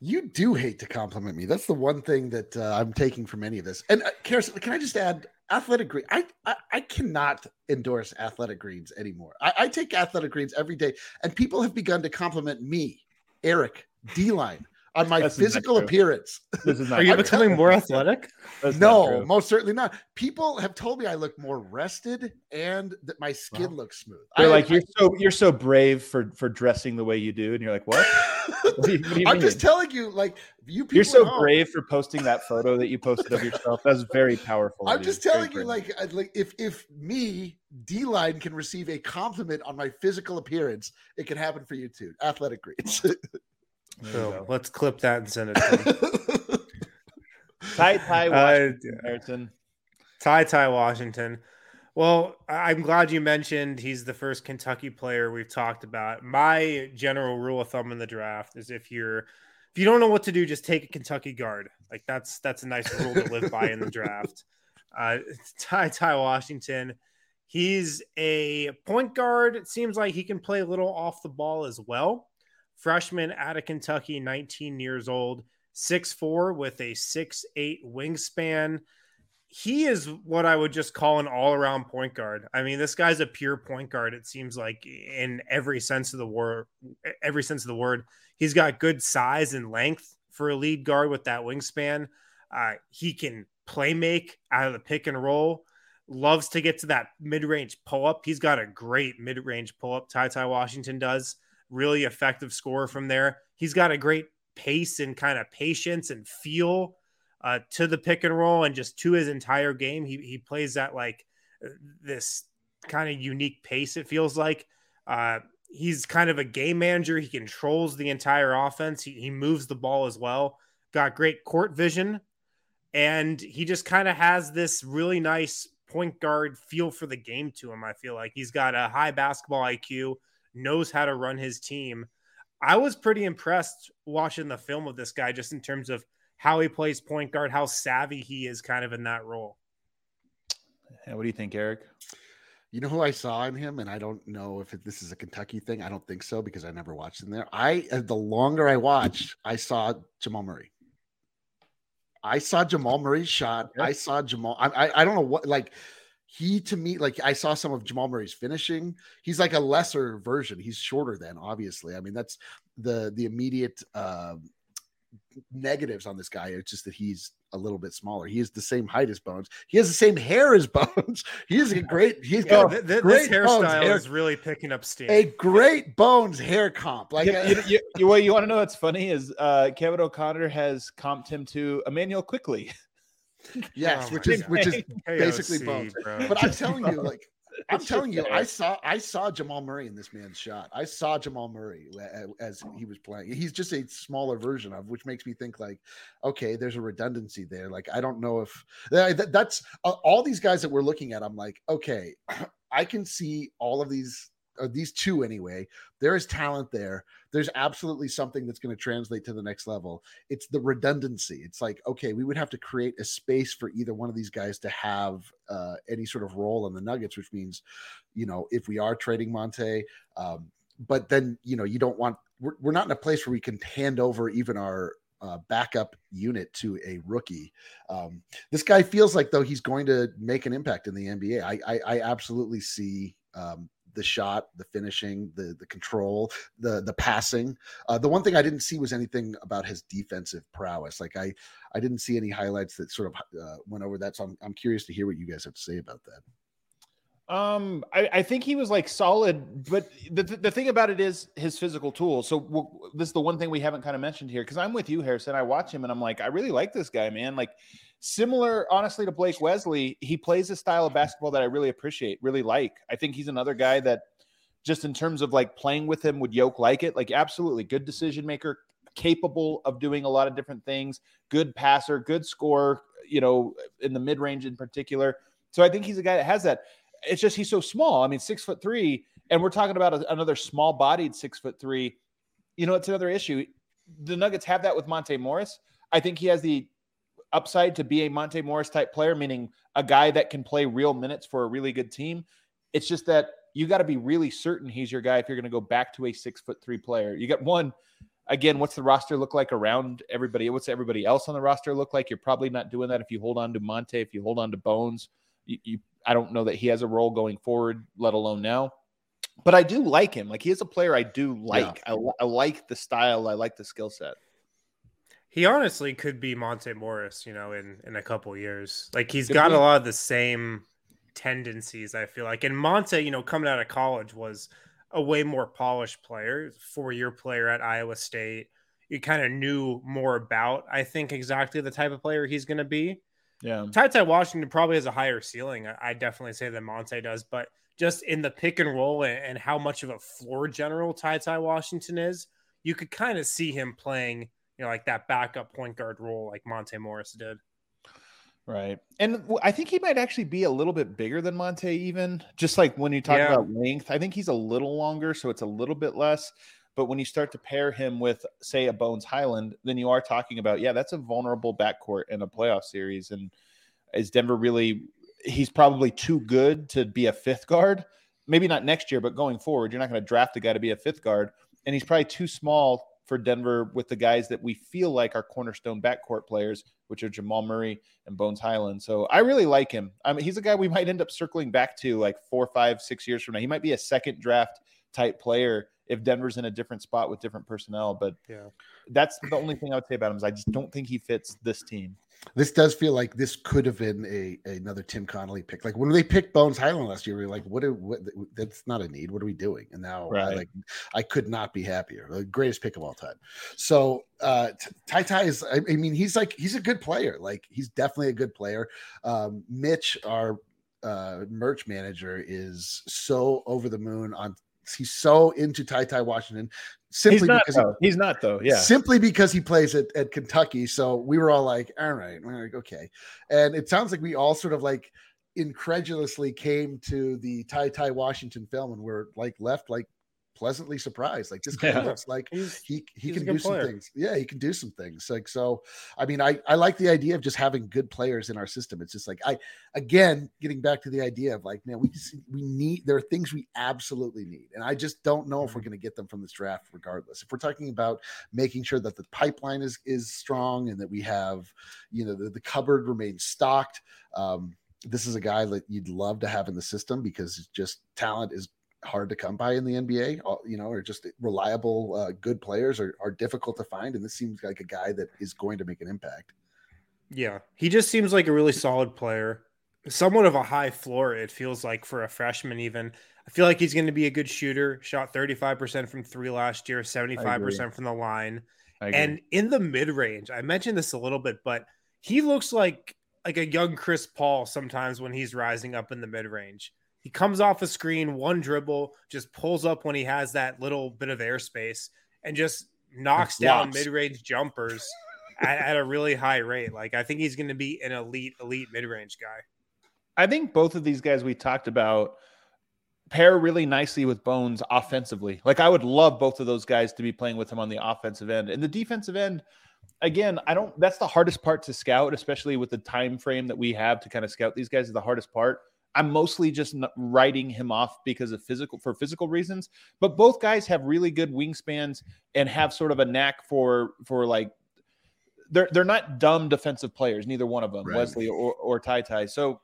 You do hate to compliment me. That's the one thing that uh, I'm taking from any of this. And uh, Harrison, can I just add – Athletic Greens. I, I I cannot endorse Athletic Greens anymore. I, I take Athletic Greens every day, and people have begun to compliment me, Eric, D-Line, on my That's physical appearance. This is not Are you becoming more athletic? That's no, most certainly not. People have told me I look more rested and that my skin wow. looks smooth. They're I, like, you're I, so you're so brave for for dressing the way you do, and you're like, what? What do you, what do you I'm mean? Just telling you, like you people. You're so home, brave for posting that photo that you posted of yourself. That's very powerful. I'm dude. just telling very you, brave. like, like if if me D-Line can receive a compliment on my physical appearance, it can happen for you too. Athletic Greens. So let's clip that and send it to TyTy Washington. Uh, TyTy Washington. Well, I'm glad you mentioned he's the first Kentucky player we've talked about. My general rule of thumb in the draft is if you're if you don't know what to do, just take a Kentucky guard. Like that's that's a nice rule to live by in the draft. Uh, TyTy Washington, he's a point guard. It seems like he can play a little off the ball as well. Freshman out of Kentucky, nineteen years old, six foot four with a six foot eight wingspan. He is what I would just call an all-around point guard. I mean, this guy's a pure point guard, it seems like, in every sense of the word. Every sense of the word, he's got good size and length for a lead guard with that wingspan. Uh, he can play make out of the pick and roll. Loves to get to that mid-range pull-up. He's got a great mid-range pull-up. TyTy Washington does. Really effective scorer from there. He's got a great pace and kind of patience and feel Uh, to the pick and roll, and just to his entire game. He he plays at like this kind of unique pace, it feels like. Uh, he's kind of a game manager. He controls the entire offense. He, he moves the ball as well. Got great court vision. And he just kind of has this really nice point guard feel for the game to him, I feel like. He's got a high basketball I Q, knows how to run his team. I was pretty impressed watching the film of this guy, just in terms of how he plays point guard, how savvy he is kind of in that role. And what do you think, Eric? You know who I saw in him, and I don't know if it, this is a Kentucky thing. I don't think so, because I never watched him there. I, the longer I watched, I saw Jamal Murray. I saw Jamal Murray's shot. Yep. I saw Jamal. I, I I don't know what, like he, to me, like I saw some of Jamal Murray's finishing. He's like a lesser version. He's shorter than, obviously. I mean, that's the, the immediate, uh, negatives on this guy. It's just that he's a little bit smaller. He is the same height as Bones. He has the same hair as Bones. He's a great. He's yeah, got th- th- great this hairstyle hair. Is really picking up steam. A great Bones hair comp. Like yeah, a- you, you, what you want to know? That's funny is uh, Kevin O'Connor has comped him to Emmanuel Quickly. Yes, oh which is God. which is K O C, basically Bones. Bro. But I'm telling you, like. I'm telling you, I saw I saw Jamal Murray in this man's shot. I saw Jamal Murray as he was playing. He's just a smaller version of, which makes me think like, okay, there's a redundancy there. Like, I don't know if that, that's all these guys that we're looking at. I'm like, okay, I can see all of these, or these two anyway. There is talent there. There's absolutely something that's going to translate to the next level. It's the redundancy. It's like, okay, we would have to create a space for either one of these guys to have uh, any sort of role in the Nuggets, which means, you know, if we are trading Monte, um, but then, you know, you don't want, we're, we're not in a place where we can hand over even our uh, backup unit to a rookie. Um, this guy feels like though he's going to make an impact in the N B A. I, I, I absolutely see um, the shot, the finishing, the the control, the the passing. Uh, the one thing I didn't see was anything about his defensive prowess. Like I, I didn't see any highlights that sort of uh, went over that. So I'm I'm curious to hear what you guys have to say about that. Um, I, I think he was like solid, but the the thing about it is his physical tools. So we'll, this is the one thing we haven't kind of mentioned here, because I'm with you, Harrison. I watch him and I'm like, I really like this guy, man. Like. Similar, honestly, to Blake Wesley, he plays a style of basketball that I really appreciate, really like. I think he's another guy that just in terms of like playing with him, would Yoke like it? Like absolutely good decision maker, capable of doing a lot of different things, good passer, good scorer, you know, in the mid-range in particular. So I think he's a guy that has that. It's just he's so small. I mean, six foot three, and we're talking about a, another small-bodied six foot three. You know, it's another issue. The Nuggets have that with Monte Morris. I think he has the upside to be a Monte Morris type player, meaning a guy that can play real minutes for a really good team. It's just that you got to be really certain he's your guy if you're going to go back to a six foot three player. You got one, again, what's the roster look like around everybody? What's everybody else on the roster look like? You're probably not doing that if you hold on to Monte, if you hold on to Bones. You, you, I don't know that he has a role going forward, let alone now. But I do like him. Like he is a player I do like. Yeah. I, I like the style. I like the skill set. He honestly could be Monte Morris, you know, in, in a couple years. Like, he's got a lot of the same tendencies, I feel like. And Monte, you know, coming out of college was a way more polished player, four-year player at Iowa State. You kind of knew more about, I think, exactly the type of player he's going to be. Yeah. TyTy Washington probably has a higher ceiling, I definitely say, than Monte does. But just in the pick and roll and, and how much of a floor general TyTy Washington is, you could kind of see him playing – you know, like that backup point guard role like Monte Morris did. Right. And I think he might actually be a little bit bigger than Monte, even just like when you talk yeah. about length, I think he's a little longer, so it's a little bit less. But when you start to pair him with, say, a Bones Highland, then you are talking about, yeah, that's a vulnerable backcourt in a playoff series. And is Denver really, he's probably too good to be a fifth guard. Maybe not next year, but going forward, you're not going to draft a guy to be a fifth guard. And he's probably too small for Denver with the guys that we feel like are cornerstone backcourt players, which are Jamal Murray and Bones Highland. So I really like him. I mean, he's a guy we might end up circling back to like four, five, six years from now. He might be a second draft type player if Denver's in a different spot with different personnel. But yeah, that's the only thing I would say about him is I just don't think he fits this team. This does feel like this could have been a, a another Tim Connelly pick. Like when they picked Bones Highland last year, we were like, "What? Are, what that's not a need. What are we doing?" And now, right. I, like, I could not be happier. The greatest pick of all time. So, uh, TyTy is. I, I mean, he's like he's a good player. Like he's definitely a good player. Um, Mitch, our uh, merch manager, is so over the moon on. He's so into TyTy Washington simply he's not, because though. He, he's not though. Yeah, simply because he plays at, at Kentucky. So we were all like, all right, we're like, okay. And it sounds like we all sort of like incredulously came to the TyTy Washington film and were like left like pleasantly surprised. Like this guy yeah. looks like he's, he he can do player. some things. Yeah, he can do some things. Like so, I mean, I I like the idea of just having good players in our system. It's just like I again getting back to the idea of like, man, we just we need there are things we absolutely need, and I just don't know if we're going to get them from this draft. Regardless, if we're talking about making sure that the pipeline is is strong and that we have, you know, the, the cupboard remains stocked. Um, this is a guy that you'd love to have in the system because just talent is hard to come by in the N B A, you know, or just reliable, uh, good players are, are difficult to find. And this seems like a guy that is going to make an impact. Yeah. He just seems like a really solid player, somewhat of a high floor. It feels like for a freshman, even I feel like he's going to be a good shooter, shot thirty-five percent from three last year, seventy-five percent from the line. And in the mid range, I mentioned this a little bit, but he looks like, like a young Chris Paul sometimes when he's rising up in the mid range. He comes off a screen, one dribble, just pulls up when he has that little bit of airspace and just knocks down mid-range jumpers at, at a really high rate. Like, I think he's going to be an elite, elite mid-range guy. I think both of these guys we talked about pair really nicely with Bones offensively. Like, I would love both of those guys to be playing with him on the offensive end. And the defensive end, again, I don't. That's the hardest part to scout, especially with the time frame that we have to kind of scout these guys is the hardest part. I'm mostly just writing him off because of physical for physical reasons, but both guys have really good wingspans and have sort of a knack for, for like, they're, they're not dumb defensive players, neither one of them, right. Wesley or, or TyTy. So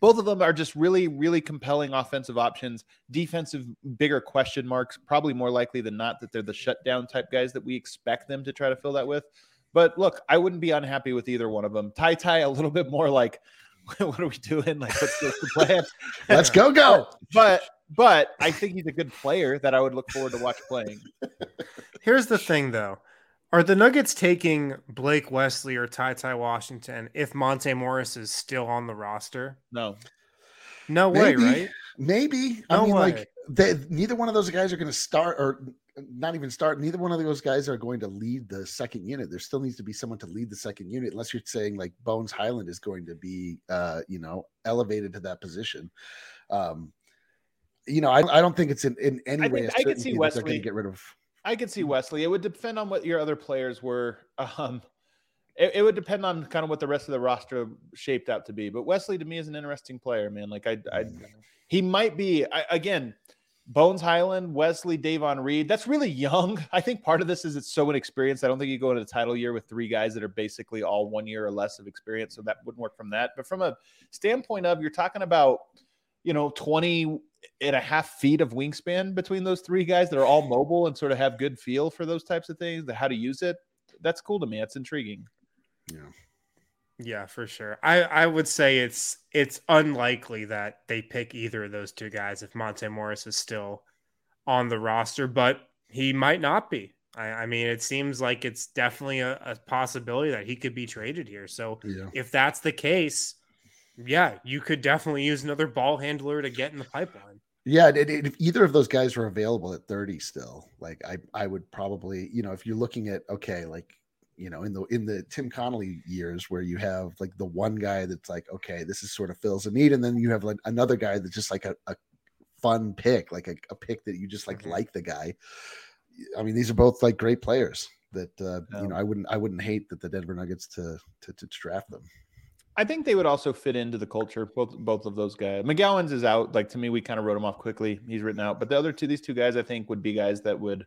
both of them are just really, really compelling offensive options, defensive, bigger question marks, probably more likely than not that they're the shutdown type guys that we expect them to try to fill that with. But look, I wouldn't be unhappy with either one of them. TyTy a little bit more like, what are we doing? Like, what's the plan? Let's go, go. But, but I think he's a good player that I would look forward to watch playing. Here's the thing, though. Are the Nuggets taking Blake Wesley or TyTy Washington if Monte Morris is still on the roster? No. No way, maybe, right? Maybe. No I mean, way. like, they, neither one of those guys are going to start or – not even start. Neither one of those guys are going to lead the second unit. There still needs to be someone to lead the second unit, unless you're saying like Bones Highland is going to be, uh, you know, elevated to that position. Um, you know, I, I don't think it's in, in any I way. Think, I could see Wesley get rid of. I could see Wesley. It would depend on what your other players were. Um, it, it would depend on kind of what the rest of the roster shaped out to be. But Wesley to me is an interesting player, man. Like I, I he might be I, again. Bones Highland, Wesley, Davon Reed. That's really young. I think part of this is it's so inexperienced. I don't think you go into the title year with three guys that are basically all one year or less of experience. So that wouldn't work from that. But from a standpoint of you're talking about, you know, twenty and a half feet of wingspan between those three guys that are all mobile and sort of have good feel for those types of things, how to use it. That's cool to me. That's intriguing. Yeah. Yeah, for sure. I, I would say it's it's unlikely that they pick either of those two guys if Monte Morris is still on the roster, but he might not be. I, I mean, it seems like it's definitely a, a possibility that he could be traded here. So yeah. if that's the case, yeah, you could definitely use another ball handler to get in the pipeline. Yeah, it, it, if either of those guys were available at thirty still, like I, I would probably, you know, if you're looking at, okay, like, you know, in the in the Tim Connelly years where you have like the one guy that's like, okay, this is sort of fills a need. And then you have like another guy that's just like a, a fun pick, like a, a pick that you just like, mm-hmm. like the guy. I mean, these are both like great players that, uh, um, you know, I wouldn't, I wouldn't hate that the Denver Nuggets to, to, to draft them. I think they would also fit into the culture. Both, both of those guys, McGowens is out. Like to me, we kind of wrote him off quickly. He's written out, but the other two, these two guys, I think would be guys that would,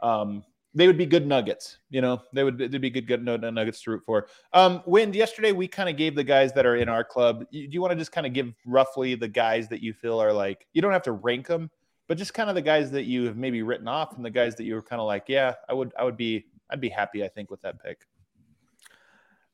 um, they would be good Nuggets, you know, they would they'd be good, good Nuggets to root for. Um, Wind, yesterday, we kind of gave the guys that are in our club. You, do you want to just kind of give roughly the guys that you feel are like, you don't have to rank them, but just kind of the guys that you have maybe written off and the guys that you were kind of like, yeah, I would, I would be, I'd be happy, I think, with that pick.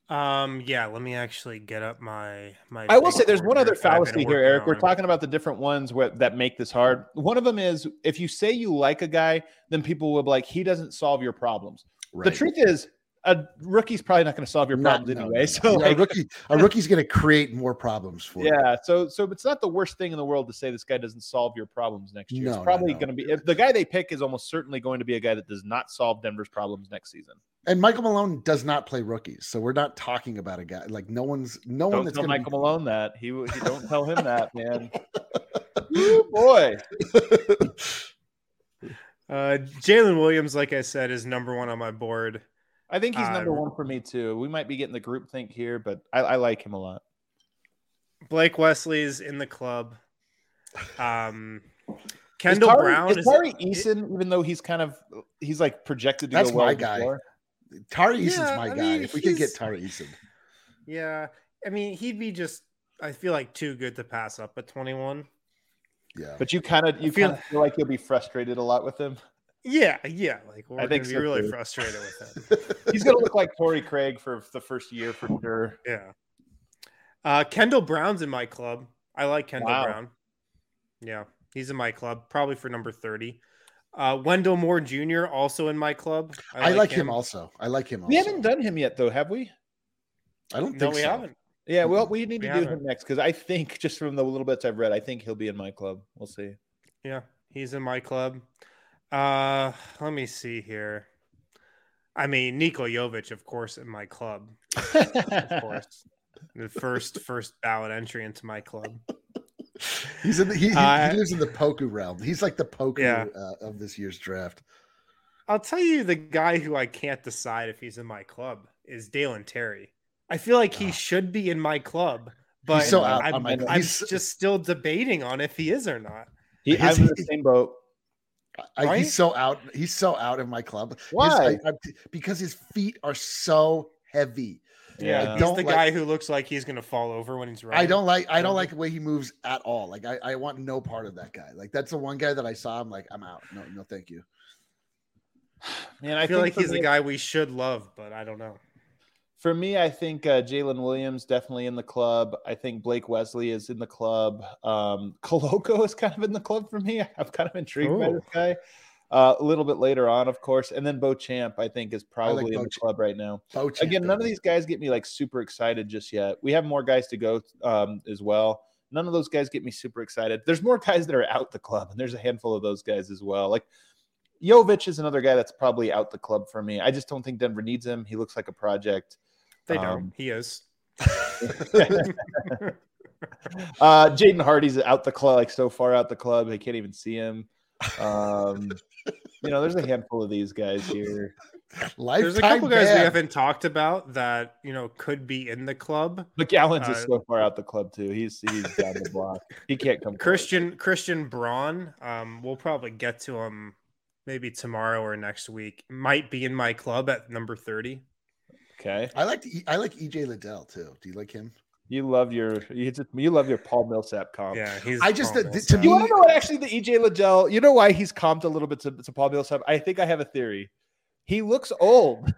Um, yeah, let me actually get up my, my, I will say there's one other fallacy here, Eric. We're talking about the different ones where, that make this hard. One of them is if you say you like a guy, then people will be like, he doesn't solve your problems. Right. The truth is a rookie's probably not going to solve your problems not, anyway. No. So yeah, like, a rookie, a rookie's going to create more problems for yeah, you. Yeah. So, so it's not the worst thing in the world to say this guy doesn't solve your problems next year. No, it's probably no, no. going to be if the guy they pick is almost certainly going to be a guy that does not solve Denver's problems next season. And Michael Malone does not play rookies, so we're not talking about a guy like no one's no don't one that's tell gonna Michael be... Malone that he, he don't tell him that, man. Ooh, boy. uh, Jalen Williams, like I said, is number one on my board. I think he's number um, one for me too. We might be getting the group think here, but I, I like him a lot. Blake Wesley's in the club. Um. Kendall is Tari, Brown is Tari is it, Eason, even though he's kind of he's like projected to that's go well. That's my guy. Before. Tari Eason's yeah, my I guy. Mean, if we could get Tari Eason, yeah, I mean he'd be just I feel like too good to pass up at twenty-one. Yeah, but you kind of you feel, feel like you'll be frustrated a lot with him. Yeah, yeah, like we're I think so, be really dude. Frustrated with him. He's gonna look like Torrey Craig for the first year for sure. Yeah. Uh, Kendall Brown's in my club. I like Kendall wow. Brown. Yeah. He's in my club, probably for number thirty. Uh, Wendell Moore Junior also in my club. I like, I like him. him also. I like him. We also. haven't done him yet, though, have we? I don't no, think we so. We haven't. Yeah, well, we need we to haven't. do him next because I think just from the little bits I've read, I think he'll be in my club. We'll see. Yeah, he's in my club. Uh, let me see here. I mean, Nikola Jovic, of course, in my club. Of course, the first first ballot entry into my club. He's in the, he, he, uh, he lives in the Poku realm. He's like the Poku yeah. uh, of this year's draft. I'll tell you the guy who I can't decide if he's in my club is Dalen Terry. I feel like he oh. should be in my club, but so I'm, I'm, I'm, I'm just still debating on if he is or not. He is in the same boat. I, right? He's so out. He's so out of my club. Why? His, I, I, because his feet are so heavy. Yeah, he's the like, guy who looks like he's gonna fall over when he's running. I don't like I don't like the way he moves at all. Like I, I want no part of that guy. Like that's the one guy that I saw. I'm like, I'm out. No, no, thank you. Man, I, I feel like he's me, the guy we should love, but I don't know. For me, I think uh, Jalen Williams definitely in the club. I think Blake Wesley is in the club. Um, Koloko is kind of in the club for me. I'm kind of intrigued Ooh. by this guy. Uh, a little bit later on, of course. And then Beauchamp, I think, is probably like in the club right now. Beauchamp, Again, none of these guys get me, like, super excited just yet. We have more guys to go um, as well. None of those guys get me super excited. There's more guys that are out the club, and there's a handful of those guys as well. Like, Jovic is another guy that's probably out the club for me. I just don't think Denver needs him. He looks like a project. They um, don't. He is. uh, Jaden Hardy's out the club, like, so far out the club. I can't even see him. Um, you know, there's a handful of these guys here. Lifetime there's a couple guys band. we haven't talked about that you know could be in the club. McGowens uh, is so far out the club too. He's he's down the block. He can't come. Christian close. Christian Braun. Um, we'll probably get to him maybe tomorrow or next week. Might be in my club at number thirty. Okay. I like e- I like E J Liddell too. Do you like him? You love your you just you love your Paul Millsap comp. Yeah, he's I just Paul the, to me, you want to know what actually the E J Liddell. You know why he's comped a little bit to, to Paul Millsap? I think I have a theory. He looks old.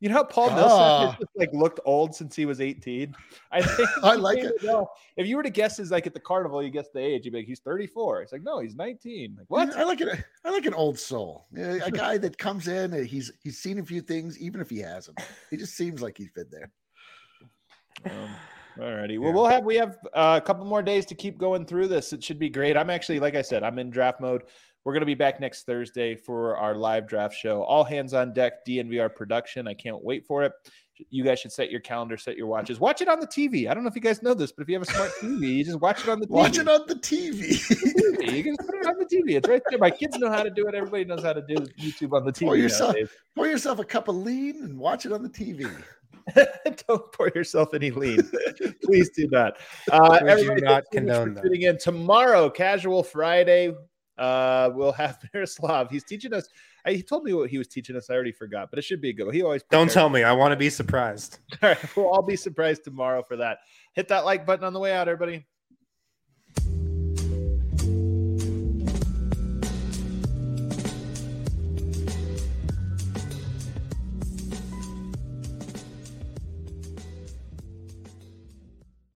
You know how Paul Millsap oh. has just like looked old since he was eighteen. I think I like it. Liddell, if you were to guess his like at the carnival, you guess the age. You'd be like, he's thirty-four. It's like no, he's nineteen. Like what? I like it. I like an old soul, a guy that comes in. And he's he's seen a few things, even if he hasn't. He just seems like he's been there. Um, All righty. Well, yeah. we'll have we have uh, a couple more days to keep going through this. It should be great. I'm actually, like I said, I'm in draft mode. We're going to be back next Thursday for our live draft show. All hands on deck, D N V R production. I can't wait for it. You guys should set your calendar, set your watches. Watch it on the T V. I don't know if you guys know this, but if you have a smart T V, you just watch it on the T V. Watch it on the T V. You can put it on the T V. It's right there. My kids know how to do it. Everybody knows how to do YouTube on the T V. Pour yourself, pour yourself a cup of lean and watch it on the T V. Don't pour yourself any lean. Please do not. Uh, everybody, do not condone that. Tuning in tomorrow, Casual Friday. Uh, we'll have Miroslav. He's teaching us. I, he told me what he was teaching us. I already forgot, but it should be a good one. He always don't tell me. I want to be surprised. All right, we'll all be surprised tomorrow for that. Hit that like button on the way out, everybody.